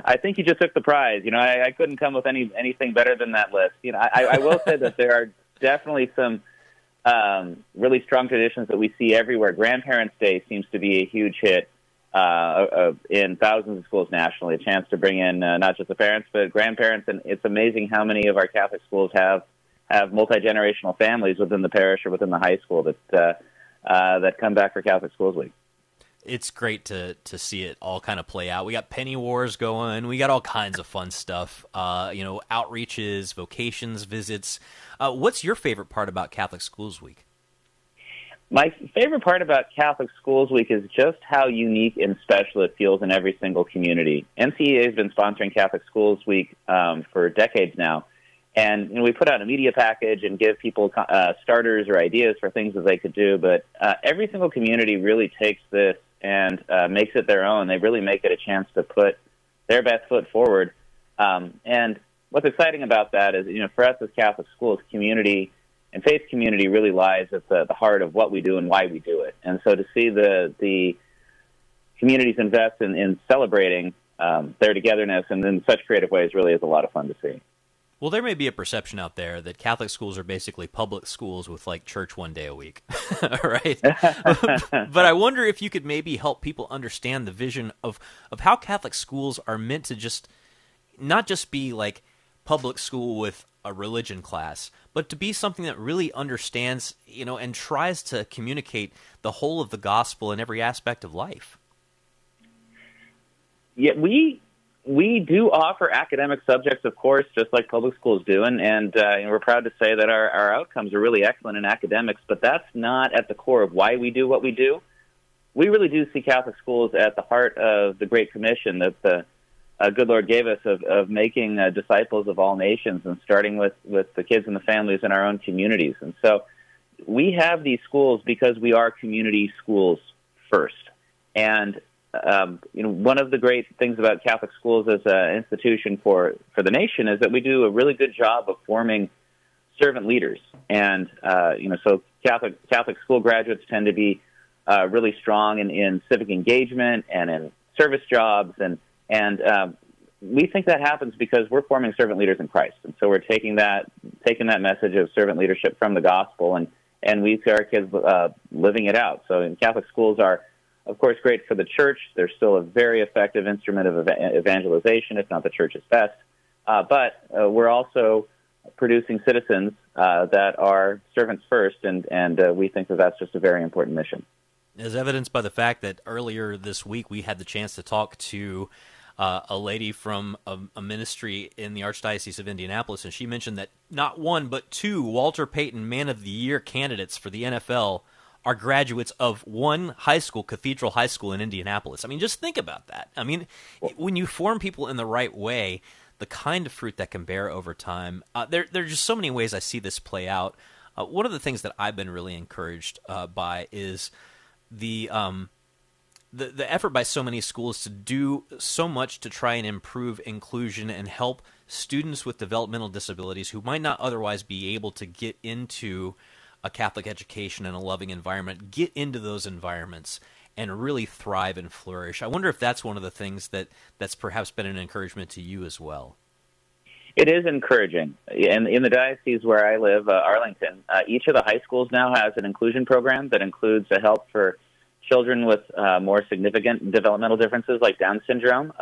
I think you just took the prize. You know, I couldn't come with anything better than that list. You know, I will say that there are definitely some really strong traditions that we see everywhere. Grandparents' Day seems to be a huge hit in thousands of schools nationally, a chance to bring in not just the parents, but grandparents. And it's amazing how many of our Catholic schools have multi-generational families within the parish or within the high school that come back for Catholic Schools Week. It's great to see it all kind of play out. We got penny wars going. We got all kinds of fun stuff, outreaches, vocations, visits. What's your favorite part about Catholic Schools Week? My favorite part about Catholic Schools Week is just how unique and special it feels in every single community. NCEA has been sponsoring Catholic Schools Week for decades now. And we put out a media package and give people starters or ideas for things that they could do. But every single community really takes this and makes it their own. They really make it a chance to put their best foot forward. And what's exciting about that is, for us as Catholic schools, community and faith community really lies at the heart of what we do and why we do it. And so to see the communities invest in celebrating their togetherness and in such creative ways really is a lot of fun to see. Well, there may be a perception out there that Catholic schools are basically public schools with, like, church one day a week, right? But I wonder if you could maybe help people understand the vision of how Catholic schools are meant to just not just be, like, public school with a religion class, but to be something that really understands, and tries to communicate the whole of the gospel in every aspect of life. Yeah, We do offer academic subjects, of course, just like public schools do, and we're proud to say that our outcomes are really excellent in academics, but that's not at the core of why we do what we do. We really do see Catholic schools at the heart of the Great Commission that the good Lord gave us of making disciples of all nations and starting with the kids and the families in our own communities. And so we have these schools because we are community schools first. And one of the great things about Catholic schools as an institution for the nation is that we do a really good job of forming servant leaders. And, so Catholic school graduates tend to be really strong in civic engagement and in service jobs. And we think that happens because we're forming servant leaders in Christ. And so we're taking that message of servant leadership from the gospel, and we see our kids living it out. So in Catholic schools are, of course, great for the church. They're still a very effective instrument of evangelization, if not the church's best. But we're also producing citizens that are servants first, and we think that that's just a very important mission. As evidenced by the fact that earlier this week we had the chance to talk to a lady from a ministry in the Archdiocese of Indianapolis, and she mentioned that not one but two Walter Payton Man of the Year candidates for the NFL are graduates of one high school, Cathedral High School in Indianapolis. I mean, just think about that. I mean, when you form people in the right way, the kind of fruit that can bear over time, there are just so many ways I see this play out. One of the things that I've been really encouraged by is the effort by so many schools to do so much to try and improve inclusion and help students with developmental disabilities who might not otherwise be able to get into a Catholic education and a loving environment get into those environments and really thrive and flourish. I wonder if that's one of the things that's perhaps been an encouragement to you as well. It is encouraging. In the diocese where I live, Arlington, each of the high schools now has an inclusion program that includes a help for children with more significant developmental differences like Down syndrome,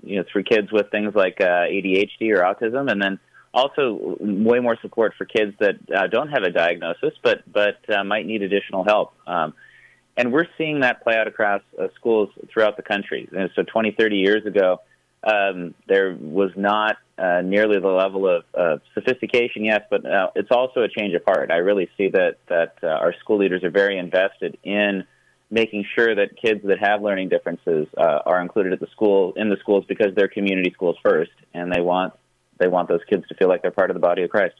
through kids with things like ADHD or autism, and then also way more support for kids that don't have a diagnosis but might need additional help. And we're seeing that play out across schools throughout the country. And so 20, 30 years ago, there was not nearly the level of sophistication yet, but it's also a change of heart. I really see that our school leaders are very invested in making sure that kids that have learning differences are included at in the schools because they're community schools first, and they want those kids to feel like they're part of the body of Christ.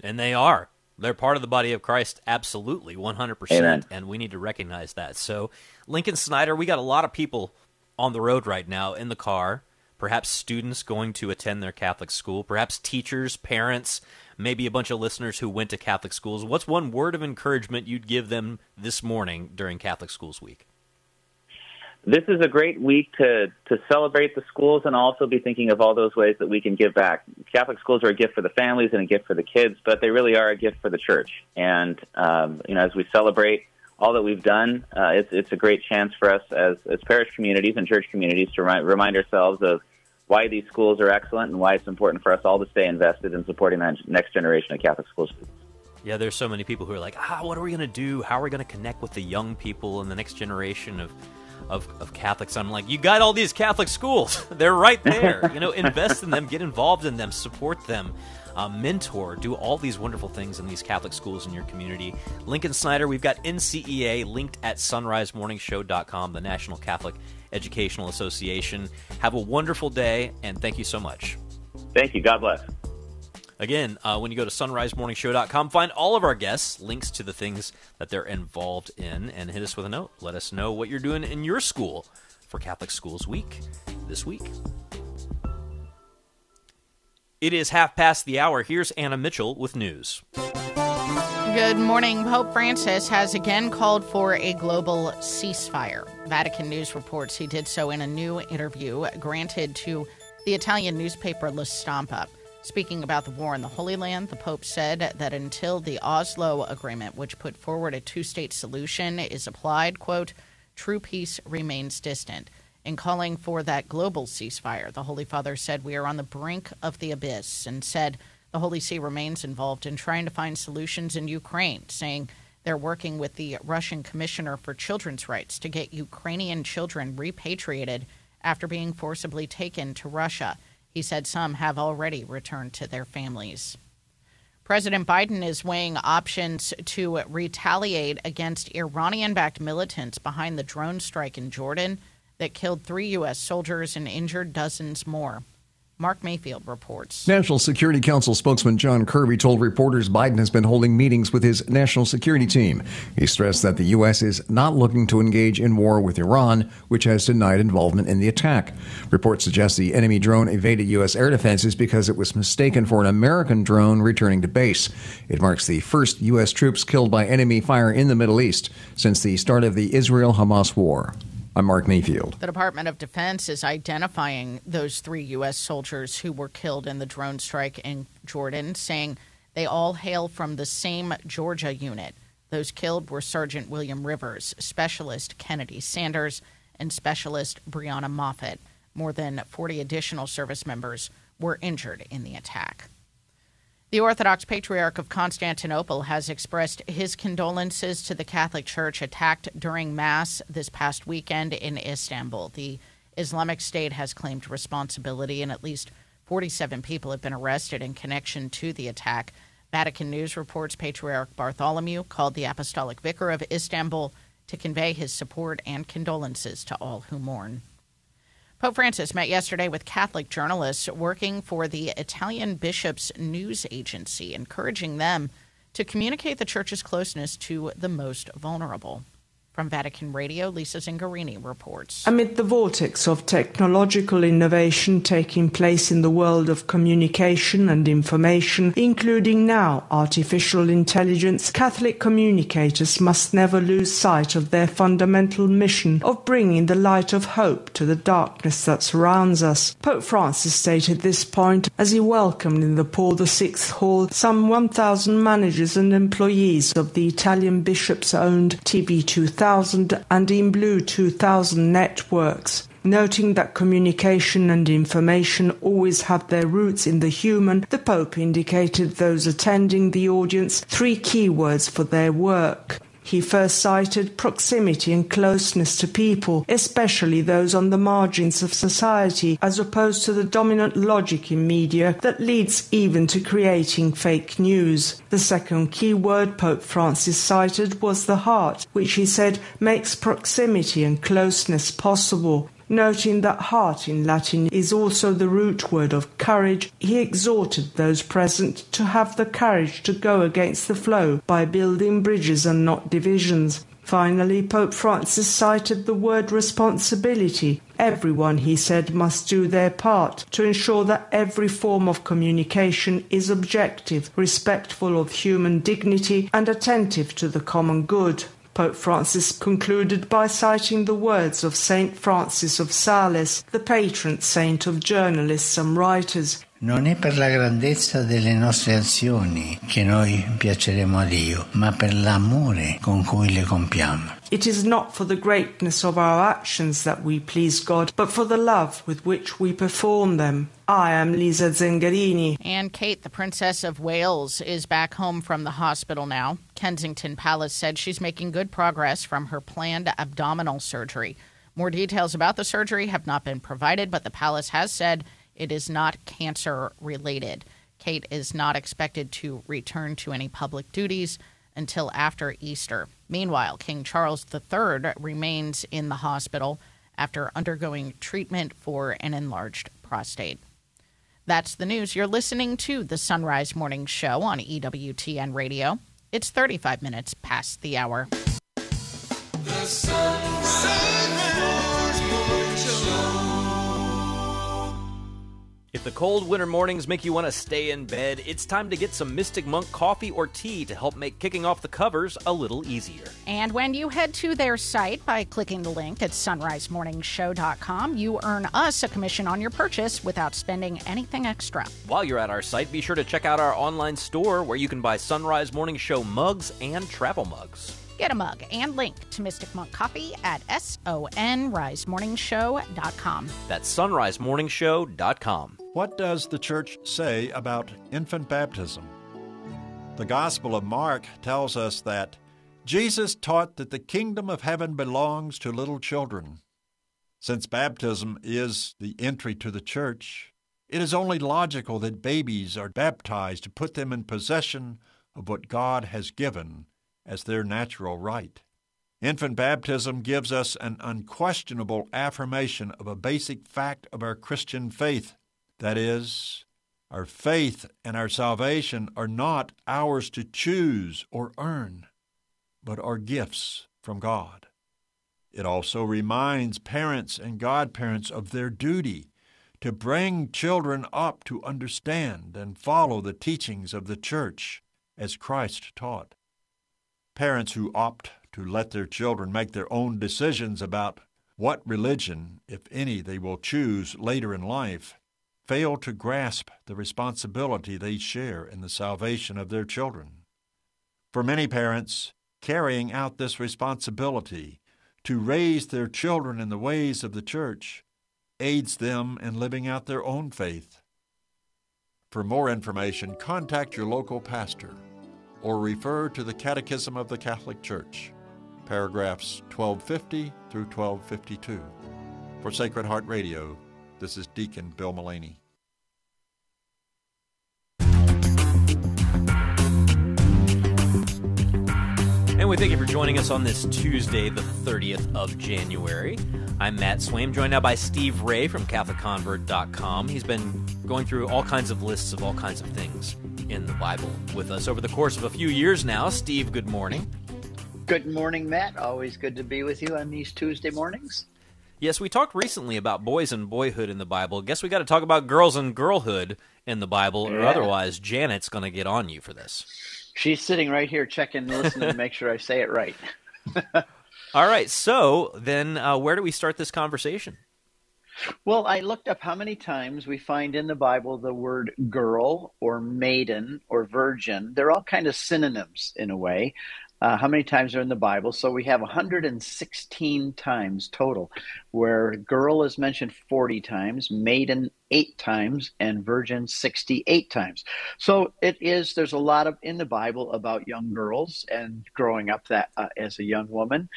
And they are. They're part of the body of Christ, absolutely, 100%, Amen. And we need to recognize that. So, Lincoln Snyder, we got a lot of people on the road right now in the car, perhaps students going to attend their Catholic school, perhaps teachers, parents, maybe a bunch of listeners who went to Catholic schools. What's one word of encouragement you'd give them this morning during Catholic Schools Week? This is a great week to celebrate the schools and also be thinking of all those ways that we can give back. Catholic schools are a gift for the families and a gift for the kids, but they really are a gift for the church. And, as we celebrate all that we've done, it's a great chance for us as parish communities and church communities to remind ourselves of why these schools are excellent and why it's important for us all to stay invested in supporting that next generation of Catholic school students. Yeah, there's so many people who are like, what are we going to do? How are we going to connect with the young people and the next generation of Catholics? I'm like, you got all these Catholic schools. They're right there. Invest in them, get involved in them, support them, mentor, do all these wonderful things in these Catholic schools in your community. Lincoln Snyder, we've got NCEA linked at sunrisemorningshow.com, the National Catholic Educational Association. Have a wonderful day, and thank you so much. Thank you. God bless. Again, when you go to sunrisemorningshow.com, find all of our guests, links to the things that they're involved in, and hit us with a note. Let us know what you're doing in your school for Catholic Schools Week this week. It is 5:30. Here's Anna Mitchell with news. Good morning. Pope Francis has again called for a global ceasefire. Vatican News reports he did so in a new interview granted to the Italian newspaper La Stampa. Speaking about the war in the Holy Land, the Pope said that until the Oslo Agreement, which put forward a two-state solution, is applied, quote, true peace remains distant. In calling for that global ceasefire, the Holy Father said we are on the brink of the abyss, and said the Holy See remains involved in trying to find solutions in Ukraine, saying they're working with the Russian Commissioner for Children's Rights to get Ukrainian children repatriated after being forcibly taken to Russia. He said some have already returned to their families. President Biden is weighing options to retaliate against Iranian-backed militants behind the drone strike in Jordan that killed 3 U.S. soldiers and injured dozens more. Mark Mayfield reports. National Security Council spokesman John Kirby told reporters Biden has been holding meetings with his national security team. He stressed that the U.S. is not looking to engage in war with Iran, which has denied involvement in the attack. Reports suggest the enemy drone evaded U.S. air defenses because it was mistaken for an American drone returning to base. It marks the first U.S. troops killed by enemy fire in the Middle East since the start of the Israel-Hamas war. I'm Mark Mayfield. The Department of Defense is identifying those 3 U.S. soldiers who were killed in the drone strike in Jordan, saying they all hail from the same Georgia unit. Those killed were Sergeant William Rivers, Specialist Kennedy Sanders, and Specialist Brianna Moffitt. More than 40 additional service members were injured in the attack. The Orthodox Patriarch of Constantinople has expressed his condolences to the Catholic Church attacked during Mass this past weekend in Istanbul. The Islamic State has claimed responsibility, and at least 47 people have been arrested in connection to the attack. Vatican News reports Patriarch Bartholomew called the Apostolic Vicar of Istanbul to convey his support and condolences to all who mourn. Pope Francis met yesterday with Catholic journalists working for the Italian Bishops' News Agency, encouraging them to communicate the Church's closeness to the most vulnerable. From Vatican Radio, Lisa Zingarini reports. Amid the vortex of technological innovation taking place in the world of communication and information, including now artificial intelligence, Catholic communicators must never lose sight of their fundamental mission of bringing the light of hope to the darkness that surrounds us. Pope Francis stated this point as he welcomed in the Paul VI Hall some 1,000 managers and employees of the Italian bishops-owned TB2000 and InBlue 2000 networks, noting that communication and information always have their roots in the human. The Pope indicated those attending the audience 3 keywords for their work. He first cited proximity and closeness to people, especially those on the margins of society, as opposed to the dominant logic in media that leads even to creating fake news. The second key word Pope Francis cited was the heart, which he said makes proximity and closeness possible. Noting that heart in Latin is also the root word of courage, he exhorted those present to have the courage to go against the flow by building bridges and not divisions. Finally, Pope Francis cited the word responsibility. Everyone, he said, must do their part to ensure that every form of communication is objective, respectful of human dignity, and attentive to the common good. Pope Francis concluded by citing the words of St. Francis of Sales, the patron saint of journalists and writers. Non è per la grandezza delle nostre azioni che noi piaceremo a Dio, ma per l'amore con cui le compiamo. It is not for the greatness of our actions that we please God, but for the love with which we perform them. I am Lisa Zingarini. And Kate, the Princess of Wales, is back home from the hospital now. Kensington Palace said she's making good progress from her planned abdominal surgery. More details about the surgery have not been provided, but the palace has said it is not cancer-related. Kate is not expected to return to any public duties until after Easter. Meanwhile, King Charles III remains in the hospital after undergoing treatment for an enlarged prostate. That's the news. You're listening to the Sunrise Morning Show on EWTN Radio. It's 35 minutes past the hour. The Sunrise Morning Show. If the cold winter mornings make you want to stay in bed, it's time to get some Mystic Monk coffee or tea to help make kicking off the covers a little easier. And when you head to their site by clicking the link at sunrisemorningshow.com, you earn us a commission on your purchase without spending anything extra. While you're at our site, be sure to check out our online store where you can buy Sunrise Morning Show mugs and travel mugs. Get a mug and link to Mystic Monk Coffee at sunrisemorningshow.com. That's sunrisemorningshow.com. What does the Church say about infant baptism? The Gospel of Mark tells us that Jesus taught that the kingdom of heaven belongs to little children. Since baptism is the entry to the Church, it is only logical that babies are baptized to put them in possession of what God has given as their natural right. Infant baptism gives us an unquestionable affirmation of a basic fact of our Christian faith. That is, our faith and our salvation are not ours to choose or earn, but are gifts from God. It also reminds parents and godparents of their duty to bring children up to understand and follow the teachings of the Church as Christ taught. Parents who opt to let their children make their own decisions about what religion, if any, they will choose later in life, fail to grasp the responsibility they share in the salvation of their children. For many parents, carrying out this responsibility to raise their children in the ways of the Church aids them in living out their own faith. For more information, contact your local pastor or refer to the Catechism of the Catholic Church, paragraphs 1250 through 1252. For Sacred Heart Radio, this is Deacon Bill Mullaney. And we thank you for joining us on this Tuesday, the 30th of January. I'm Matt Swaim, joined now by Steve Ray from CatholicConvert.com. He's been going through all kinds of lists of all kinds of things in the Bible with us over the course of a few years now. Steve, good morning. Good morning, Matt. Always good to be with you on these Tuesday mornings. Yes, we talked recently about boys and boyhood in the Bible. Guess we got to talk about girls and girlhood in the Bible, or otherwise Janet's going to get on you for this. She's sitting right here checking, listening to make sure I say it right. All right, so then where do we start this conversation? Well, I looked up how many times we find in the Bible the word girl or maiden or virgin. They're all kind of synonyms in a way. How many times are in the Bible? So we have 116 times total, where girl is mentioned 40 times, maiden 8 times, and virgin 68 times. So there's a lot in the Bible about young girls and growing up as a young woman.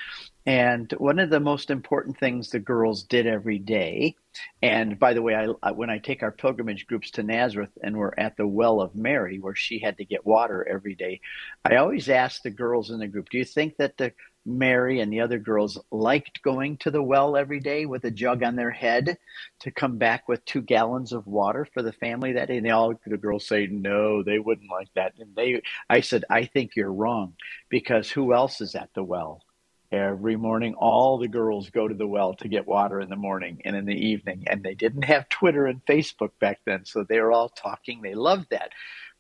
And one of the most important things the girls did every day, and by the way, when I take our pilgrimage groups to Nazareth and we're at the Well of Mary, where she had to get water every day, I always ask the girls in the group, do you think that Mary and the other girls liked going to the well every day with a jug on their head to come back with 2 gallons of water for the family that day? And the girls say, no, they wouldn't like that. And I said, I think you're wrong, because who else is at the well? Every morning, all the girls go to the well to get water in the morning and in the evening. And they didn't have Twitter and Facebook back then, so they were all talking. They loved that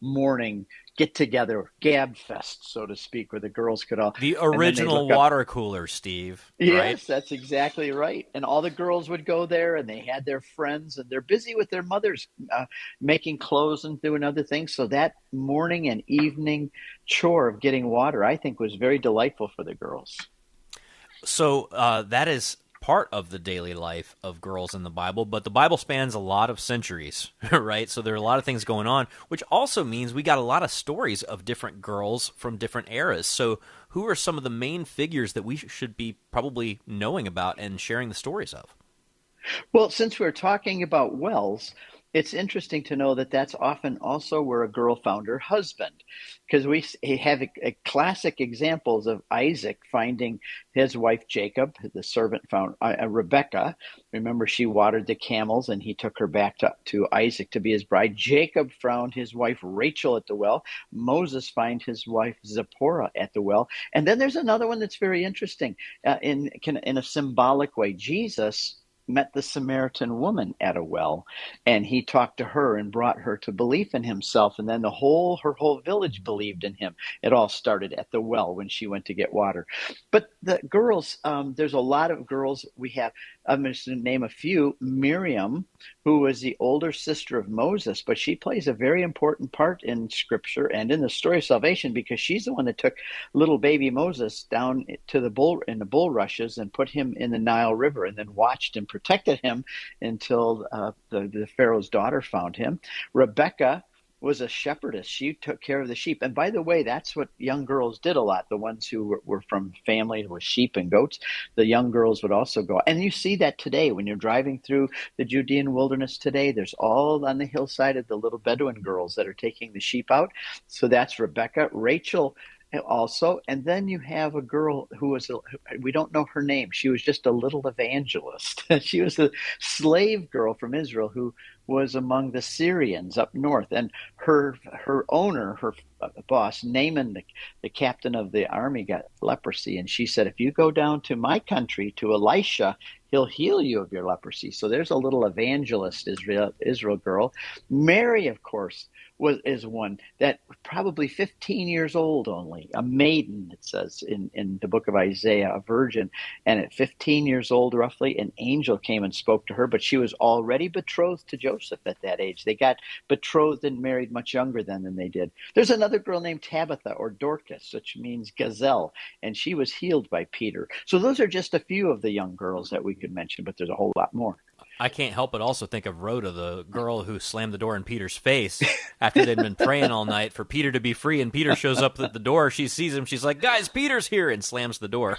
morning get-together, gab fest, so to speak, where the girls could all... The original water cooler, Steve. Yes, right? That's exactly right. And all the girls would go there, and they had their friends, and they're busy with their mothers making clothes and doing other things. So that morning and evening chore of getting water, I think, was very delightful for the girls. So that is part of the daily life of girls in the Bible, but the Bible spans a lot of centuries, right? So there are a lot of things going on, which also means we got a lot of stories of different girls from different eras. So who are some of the main figures that we should be probably knowing about and sharing the stories of? Well, since we're talking about wells, it's interesting to know that that's often also where a girl found her husband, because we have classic examples of Isaac finding his wife Jacob. The servant found Rebecca. Remember, she watered the camels, and he took her back to Isaac to be his bride. Jacob found his wife Rachel at the well. Moses found his wife Zipporah at the well. And then there's another one that's very interesting in a symbolic way. Jesus met the Samaritan woman at a well, and he talked to her and brought her to belief in himself, and then her whole village believed in him. It all started at the well when she went to get water. But the girls, there's a lot of girls we have. I'm going to name a few. Miriam, who was the older sister of Moses, but she plays a very important part in Scripture and in the story of salvation, because she's the one that took little baby Moses down to the bulrushes and put him in the Nile River, and then watched and protected him until the Pharaoh's daughter found him. Rebecca was a shepherdess. She took care of the sheep. And by the way, that's what young girls did a lot. The ones who were from family with sheep and goats, the young girls would also go. And you see that today when you're driving through the Judean wilderness today, there's all on the hillside of the little Bedouin girls that are taking the sheep out. So that's Rebecca. Rachel also. And then you have a girl who we don't know her name. She was just a little evangelist. She was a slave girl from Israel who was among the Syrians up north. And her owner, her boss, Naaman, the captain of the army, got leprosy. And she said, if you go down to my country, to Elisha, he'll heal you of your leprosy. So there's a little evangelist Israel girl. Mary, of course, is one that probably 15 years old only, a maiden, it says in the book of Isaiah, a virgin. And at 15 years old, roughly, an angel came and spoke to her, but she was already betrothed to Joseph at that age. They got betrothed and married much younger than they did. There's another girl named Tabitha or Dorcas, which means gazelle, and she was healed by Peter. So those are just a few of the young girls that we could mention, but there's a whole lot more. I can't help but also think of Rhoda, the girl who slammed the door in Peter's face after they'd been praying all night for Peter to be free, and Peter shows up at the door. She sees him. She's like, guys, Peter's here, and slams the door.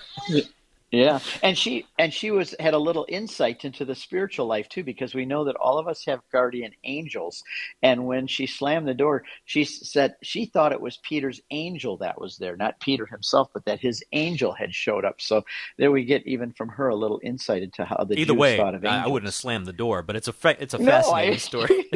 Yeah, and she had a little insight into the spiritual life too, because we know that all of us have guardian angels. And when she slammed the door, she said she thought it was Peter's angel that was there, not Peter himself, but that his angel had showed up. So there we get even from her a little insight into how the Jews thought of angels. Either way, I wouldn't have slammed the door, but it's a fascinating story.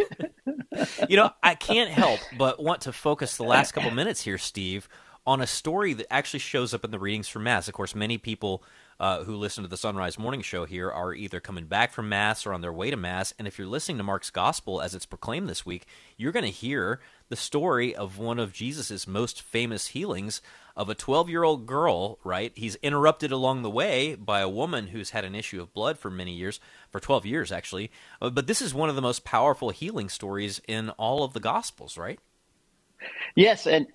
I can't help but want to focus the last couple minutes here, Steve, on a story that actually shows up in the readings from Mass. Of course, many people who listen to the Sunrise Morning Show here are either coming back from Mass or on their way to Mass, and if you're listening to Mark's Gospel as it's proclaimed this week, you're going to hear the story of one of Jesus' most famous healings of a 12-year-old girl, right? He's interrupted along the way by a woman who's had an issue of blood for many years, for 12 years actually, but this is one of the most powerful healing stories in all of the Gospels, right? Yes, and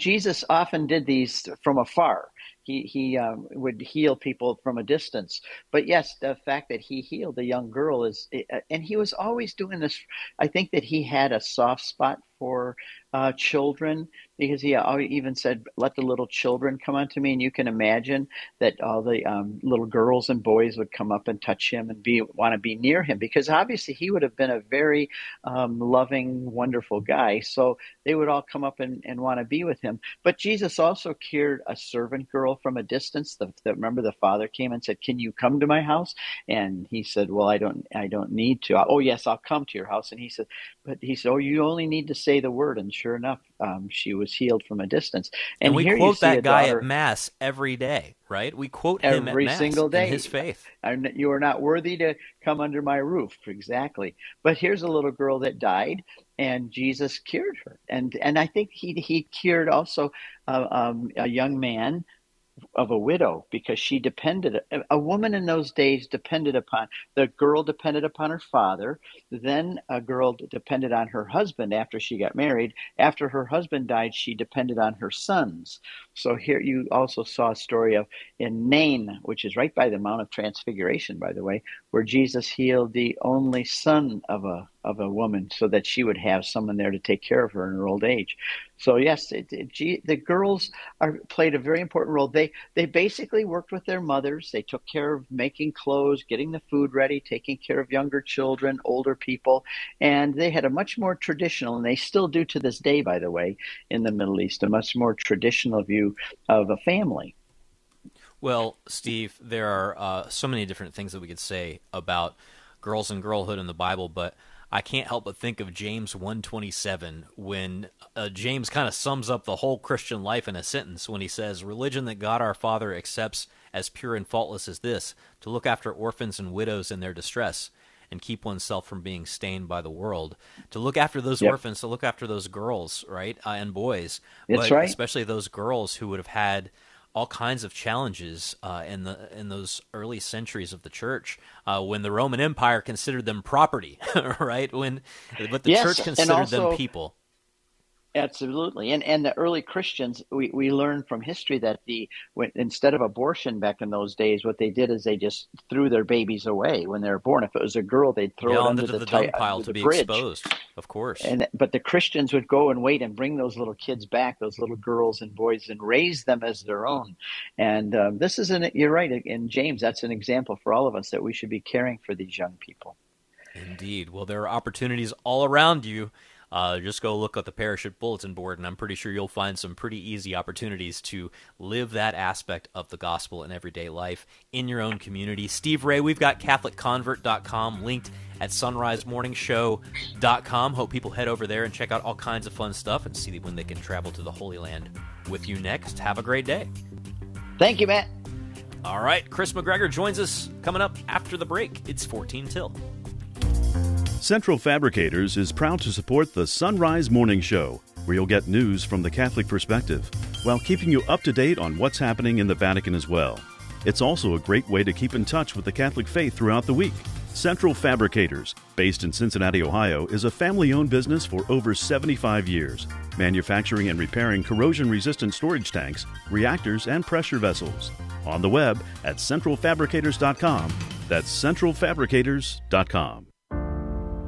Jesus often did these from afar. He would heal people from a distance. But yes, the fact that he healed a young girl is, and he was always doing this. I think that he had a soft spot for children, because he even said, "Let the little children come unto me." And you can imagine that all the little girls and boys would come up and touch him and want to be near him, because obviously he would have been a very loving, wonderful guy. So they would all come up and want to be with him. But Jesus also cured a servant girl from a distance. Remember, the father came and said, "Can you come to my house?" And he said, "Well, I don't need to." "Oh, yes, I'll come to your house." And he said, "Oh, you only need to say the word," and sure enough, she was healed from a distance. And we quote that guy at Mass every day, right? We quote him every single day. His faith. "And you are not worthy to come under my roof." Exactly. But here's a little girl that died, and Jesus cured her. And I think he cured also a young man of a widow, because she depended, a woman in those days depended upon her father, then a girl depended on her husband after she got married. After her husband died, she depended on her sons. So here you also saw a story of in Nain, which is right by the Mount of Transfiguration, by the way, where Jesus healed the only son of a woman, so that she would have someone there to take care of her in her old age. So yes, the girls played a very important role. They basically worked with their mothers. They took care of making clothes, getting the food ready, taking care of younger children, older people, and they had a much more traditional, and they still do to this day, by the way, in the Middle East, a much more traditional view of a family. Well, Steve, there are so many different things that we could say about girls and girlhood in the Bible, but I can't help but think of James 1:27 when James kind of sums up the whole Christian life in a sentence when he says, "Religion that God our Father accepts as pure and faultless as this, to look after orphans and widows in their distress and keep oneself from being stained by the world." To look after those orphans, to look after those girls, right, and boys. That's right. Especially those girls who would have had all kinds of challenges in those early centuries of the church, when the Roman Empire considered them property, right? But the church considered them people. Absolutely. And the early Christians, we learned from history that instead of abortion back in those days, what they did is they just threw their babies away when they were born. If it was a girl, they'd throw it under the dung pile to be exposed, of course. But the Christians would go and wait and bring those little kids back, those little girls and boys, and raise them as their own. And this is you're right, and James, that's an example for all of us that we should be caring for these young people. Indeed. Well, there are opportunities all around you. Just go look at the parish bulletin board, and I'm pretty sure you'll find some pretty easy opportunities to live that aspect of the gospel in everyday life in your own community. Steve Ray, we've got CatholicConvert.com linked at SunriseMorningShow.com. Hope people head over there and check out all kinds of fun stuff and see when they can travel to the Holy Land with you next. Have a great day. Thank you, Matt. All right, Chris McGregor joins us coming up after the break. It's 14 till. Central Fabricators is proud to support the Sunrise Morning Show, where you'll get news from the Catholic perspective, while keeping you up to date on what's happening in the Vatican as well. It's also a great way to keep in touch with the Catholic faith throughout the week. Central Fabricators, based in Cincinnati, Ohio, is a family-owned business for over 75 years, manufacturing and repairing corrosion-resistant storage tanks, reactors, and pressure vessels. On the web at centralfabricators.com. That's centralfabricators.com.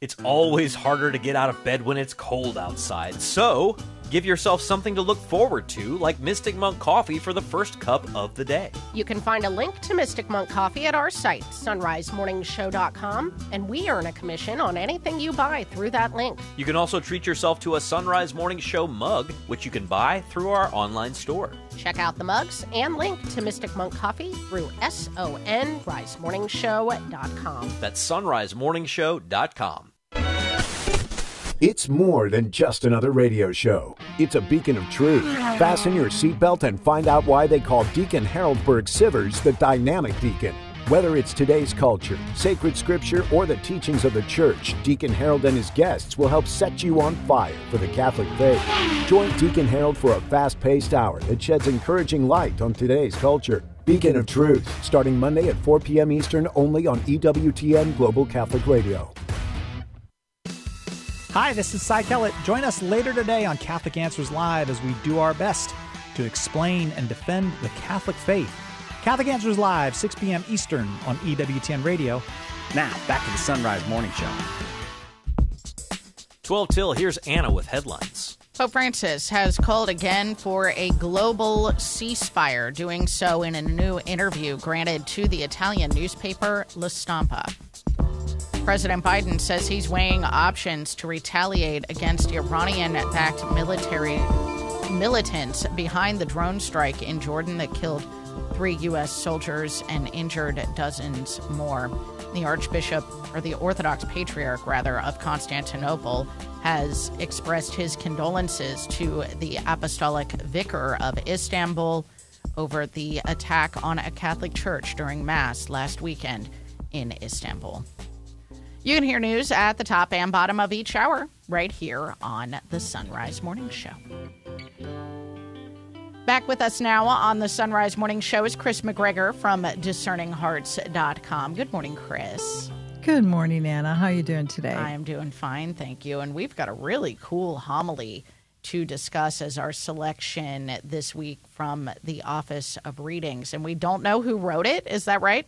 It's always harder to get out of bed when it's cold outside. So Give yourself something to look forward to, like Mystic Monk Coffee for the first cup of the day. You can find a link to Mystic Monk Coffee at our site, sunrisemorningshow.com, and we earn a commission on anything you buy through that link. You can also treat yourself to a Sunrise Morning Show mug, which you can buy through our online store. Check out the mugs and link to Mystic Monk Coffee through sunrisemorningshow.com. That's sunrisemorningshow.com. It's more than just another radio show. It's a beacon of truth. Fasten your seatbelt and find out why they call Deacon Harold Berg-Sivers the dynamic deacon. Whether it's today's culture, sacred scripture, or the teachings of the church, Deacon Harold and his guests will help set you on fire for the Catholic faith. Join Deacon Harold for a fast-paced hour that sheds encouraging light on today's culture. Beacon of Truth, starting Monday at 4 p.m. Eastern, only on EWTN Global Catholic Radio. Hi, this is Cy Kellett. Join us later today on Catholic Answers Live as we do our best to explain and defend the Catholic faith. Catholic Answers Live, 6 p.m. Eastern on EWTN Radio. Now, back to the Sunrise Morning Show. 12 till, here's Anna with headlines. Pope Francis has called again for a global ceasefire, doing so in a new interview granted to the Italian newspaper La Stampa. President Biden says he's weighing options to retaliate against Iranian-backed militants behind the drone strike in Jordan that killed 3 U.S. soldiers and injured dozens more. The Archbishop, or the Orthodox Patriarch, rather, of Constantinople has expressed his condolences to the Apostolic Vicar of Istanbul over the attack on a Catholic church during Mass last weekend in Istanbul. You can hear news at the top and bottom of each hour right here on the Sunrise Morning Show. Back with us now on the Sunrise Morning Show is Chris McGregor from discerninghearts.com. Good morning, Chris. Good morning, Anna. How are you doing today? I am doing fine, thank you. And we've got a really cool homily to discuss as our selection this week from the Office of Readings. And we don't know who wrote it. Is that right?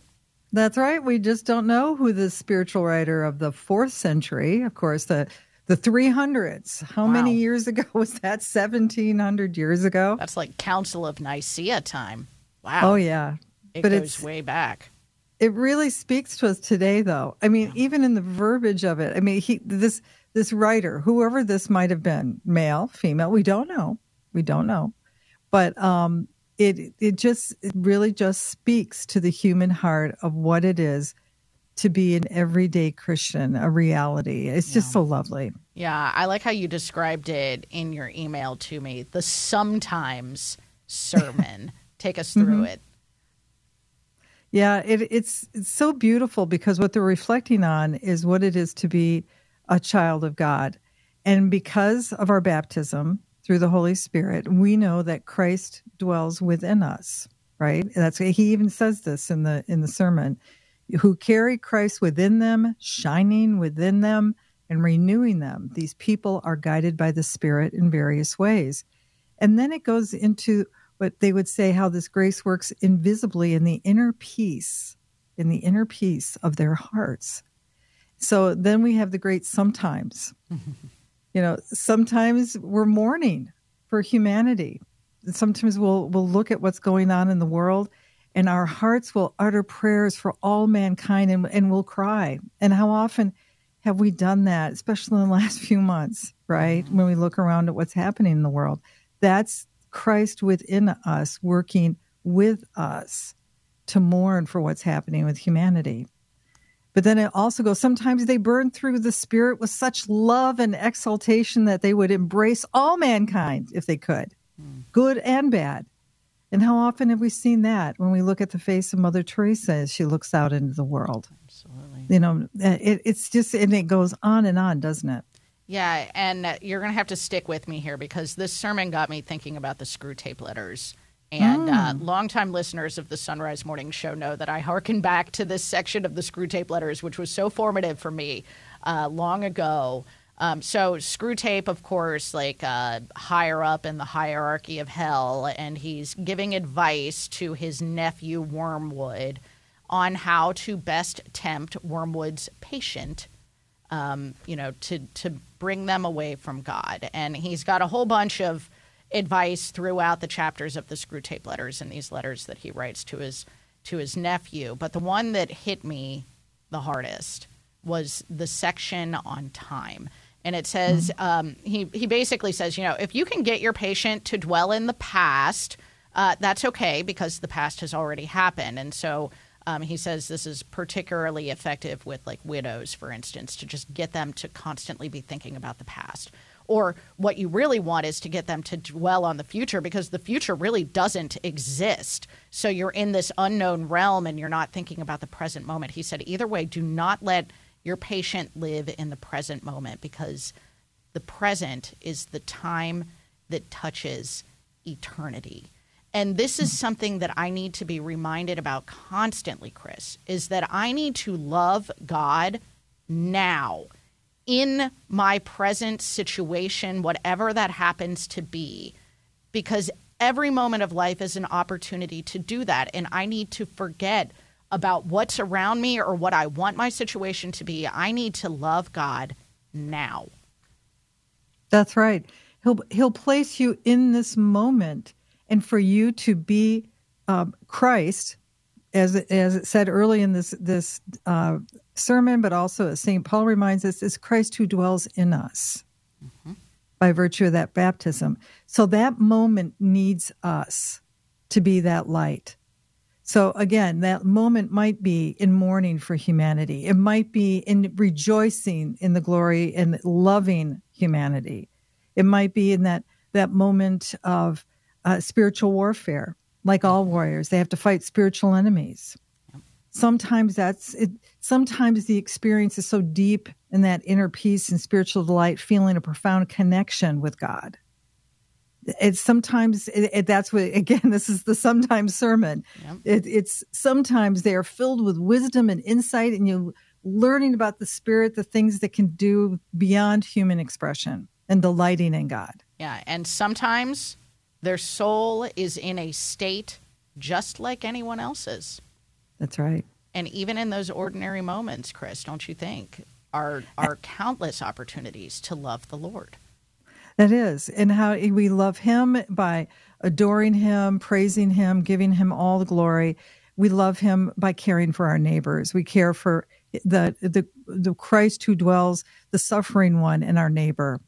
That's right. We just don't know who the spiritual writer of the 4th century, of course, the 300s. How many years ago was that? 1,700 years ago? That's like Council of Nicaea time. Wow. Oh, yeah. It goes way back. It really speaks to us today, though. I mean, even in the verbiage of it. I mean, this writer, whoever this might have been, male, female, we don't know. We don't know. But It really just speaks to the human heart of what it is to be an everyday Christian, a reality. It's just so lovely. Yeah, I like how you described it in your email to me, the sometimes sermon. Take us through it. Yeah, it's so beautiful because what they're reflecting on is what it is to be a child of God. And because of our baptism through the Holy Spirit, we know that Christ dwells within us, right? And that's he even says this in the sermon, who carry Christ within them, shining within them and renewing them. These people are guided by the Spirit in various ways. And then it goes into what they would say, how this grace works invisibly in the inner peace of their hearts. So then we have the great sometimes. You know, sometimes we're mourning for humanity. Sometimes we'll look at what's going on in the world, and our hearts will utter prayers for all mankind, and we'll cry. And how often have we done that, especially in the last few months, right? When we look around at what's happening in the world. That's Christ within us working with us to mourn for what's happening with humanity. But then it also goes, sometimes they burn through the Spirit with such love and exaltation that they would embrace all mankind if they could, good and bad. And how often have we seen that when we look at the face of Mother Teresa as she looks out into the world? Absolutely. You know, it's just, and it goes on and on, doesn't it? Yeah, and you're going to have to stick with me here because this sermon got me thinking about the screw tape letters. And longtime listeners of the Sunrise Morning Show know that I hearken back to this section of the Screw Tape Letters, which was so formative for me long ago. So Screw Tape, of course, like higher up in the hierarchy of hell, and he's giving advice to his nephew Wormwood on how to best tempt Wormwood's patient to bring them away from God. And he's got a whole bunch of advice throughout the chapters of the Screw Tape Letters and these letters that he writes to his nephew. But the one that hit me the hardest was the section on time. And it says, he basically says, if you can get your patient to dwell in the past, that's okay because the past has already happened. And so he says this is particularly effective with like widows, for instance, to just get them to constantly be thinking about the past. Or what you really want is to get them to dwell on the future because the future really doesn't exist. So you're in this unknown realm and you're not thinking about the present moment. He said either way, do not let your patient live in the present moment because the present is the time that touches eternity. And this is something that I need to be reminded about constantly, Chris, is that I need to love God now in my present situation, whatever that happens to be, because every moment of life is an opportunity to do that. And I need to forget about what's around me or what I want my situation to be. I need to love God now. That's right. He'll place you in this moment, and for you to be Christ, as it said early in this sermon, but also as St. Paul reminds us, is Christ who dwells in us by virtue of that baptism. So that moment needs us to be that light. So again, that moment might be in mourning for humanity. It might be in rejoicing in the glory and loving humanity. It might be in that moment of spiritual warfare. Like all warriors, they have to fight spiritual enemies. Sometimes that's it. Sometimes the experience is so deep in that inner peace and spiritual delight, feeling a profound connection with God. That's what, again, this is the sometimes sermon. Yep. It's sometimes they are filled with wisdom and insight, and you're learning about the Spirit, the things that can do beyond human expression, and delighting in God. Yeah, and sometimes their soul is in a state just like anyone else's. That's right. And even in those ordinary moments, Chris, don't you think, are countless opportunities to love the Lord. That is, and how we love him by adoring him, praising him, giving him all the glory. We love him by caring for our neighbors. We care for the Christ who dwells, the suffering one in our neighbor,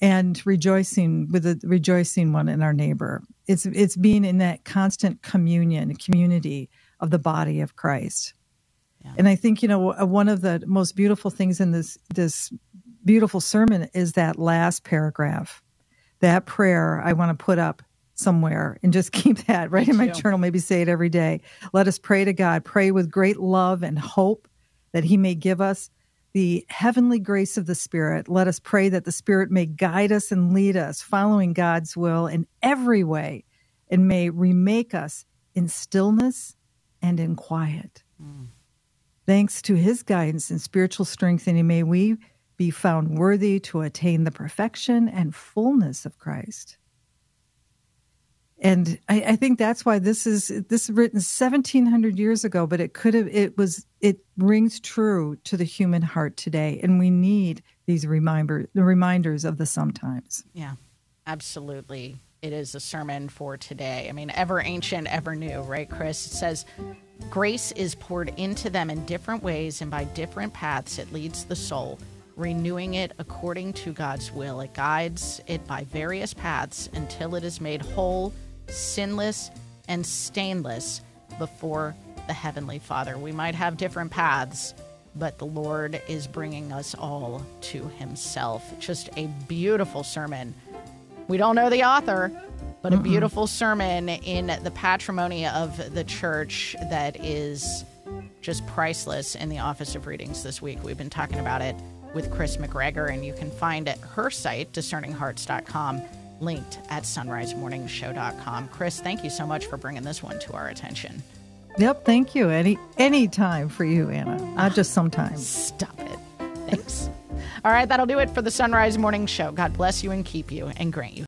and rejoicing with the rejoicing one in our neighbor. It's being in that constant community of the body of Christ. Yeah. And I think, one of the most beautiful things in this beautiful sermon is that last paragraph. That prayer I want to put up somewhere and just keep that right in my journal, maybe say it every day. Let us pray to God, pray with great love and hope that he may give us the heavenly grace of the Spirit. Let us pray that the Spirit may guide us and lead us, following God's will in every way, and may remake us in stillness and in quiet. Thanks to his guidance and spiritual strengthening, may we be found worthy to attain the perfection and fullness of Christ. And I think that's why this is written 1,700 years ago, but it rings true to the human heart today, and we need these reminders of the sometimes. Yeah, absolutely. It is a sermon for today. I mean, ever ancient, ever new, right, Chris? It says, grace is poured into them in different ways and by different paths. It leads the soul, renewing it according to God's will. It guides it by various paths until it is made whole, sinless, and stainless before the Heavenly Father. We might have different paths, but the Lord is bringing us all to himself. Just a beautiful sermon. We don't know the author, but a beautiful sermon in the patrimony of the church that is just priceless in the Office of Readings this week. We've been talking about it with Chris McGregor, and you can find her site, discerninghearts.com, linked at sunrisemorningshow.com. Chris, thank you so much for bringing this one to our attention. Yep, thank you. Any time for you, Anna. Not just sometimes. Stop it. Thanks. All right, that'll do it for the Sunrise Morning Show. God bless you and keep you and grant you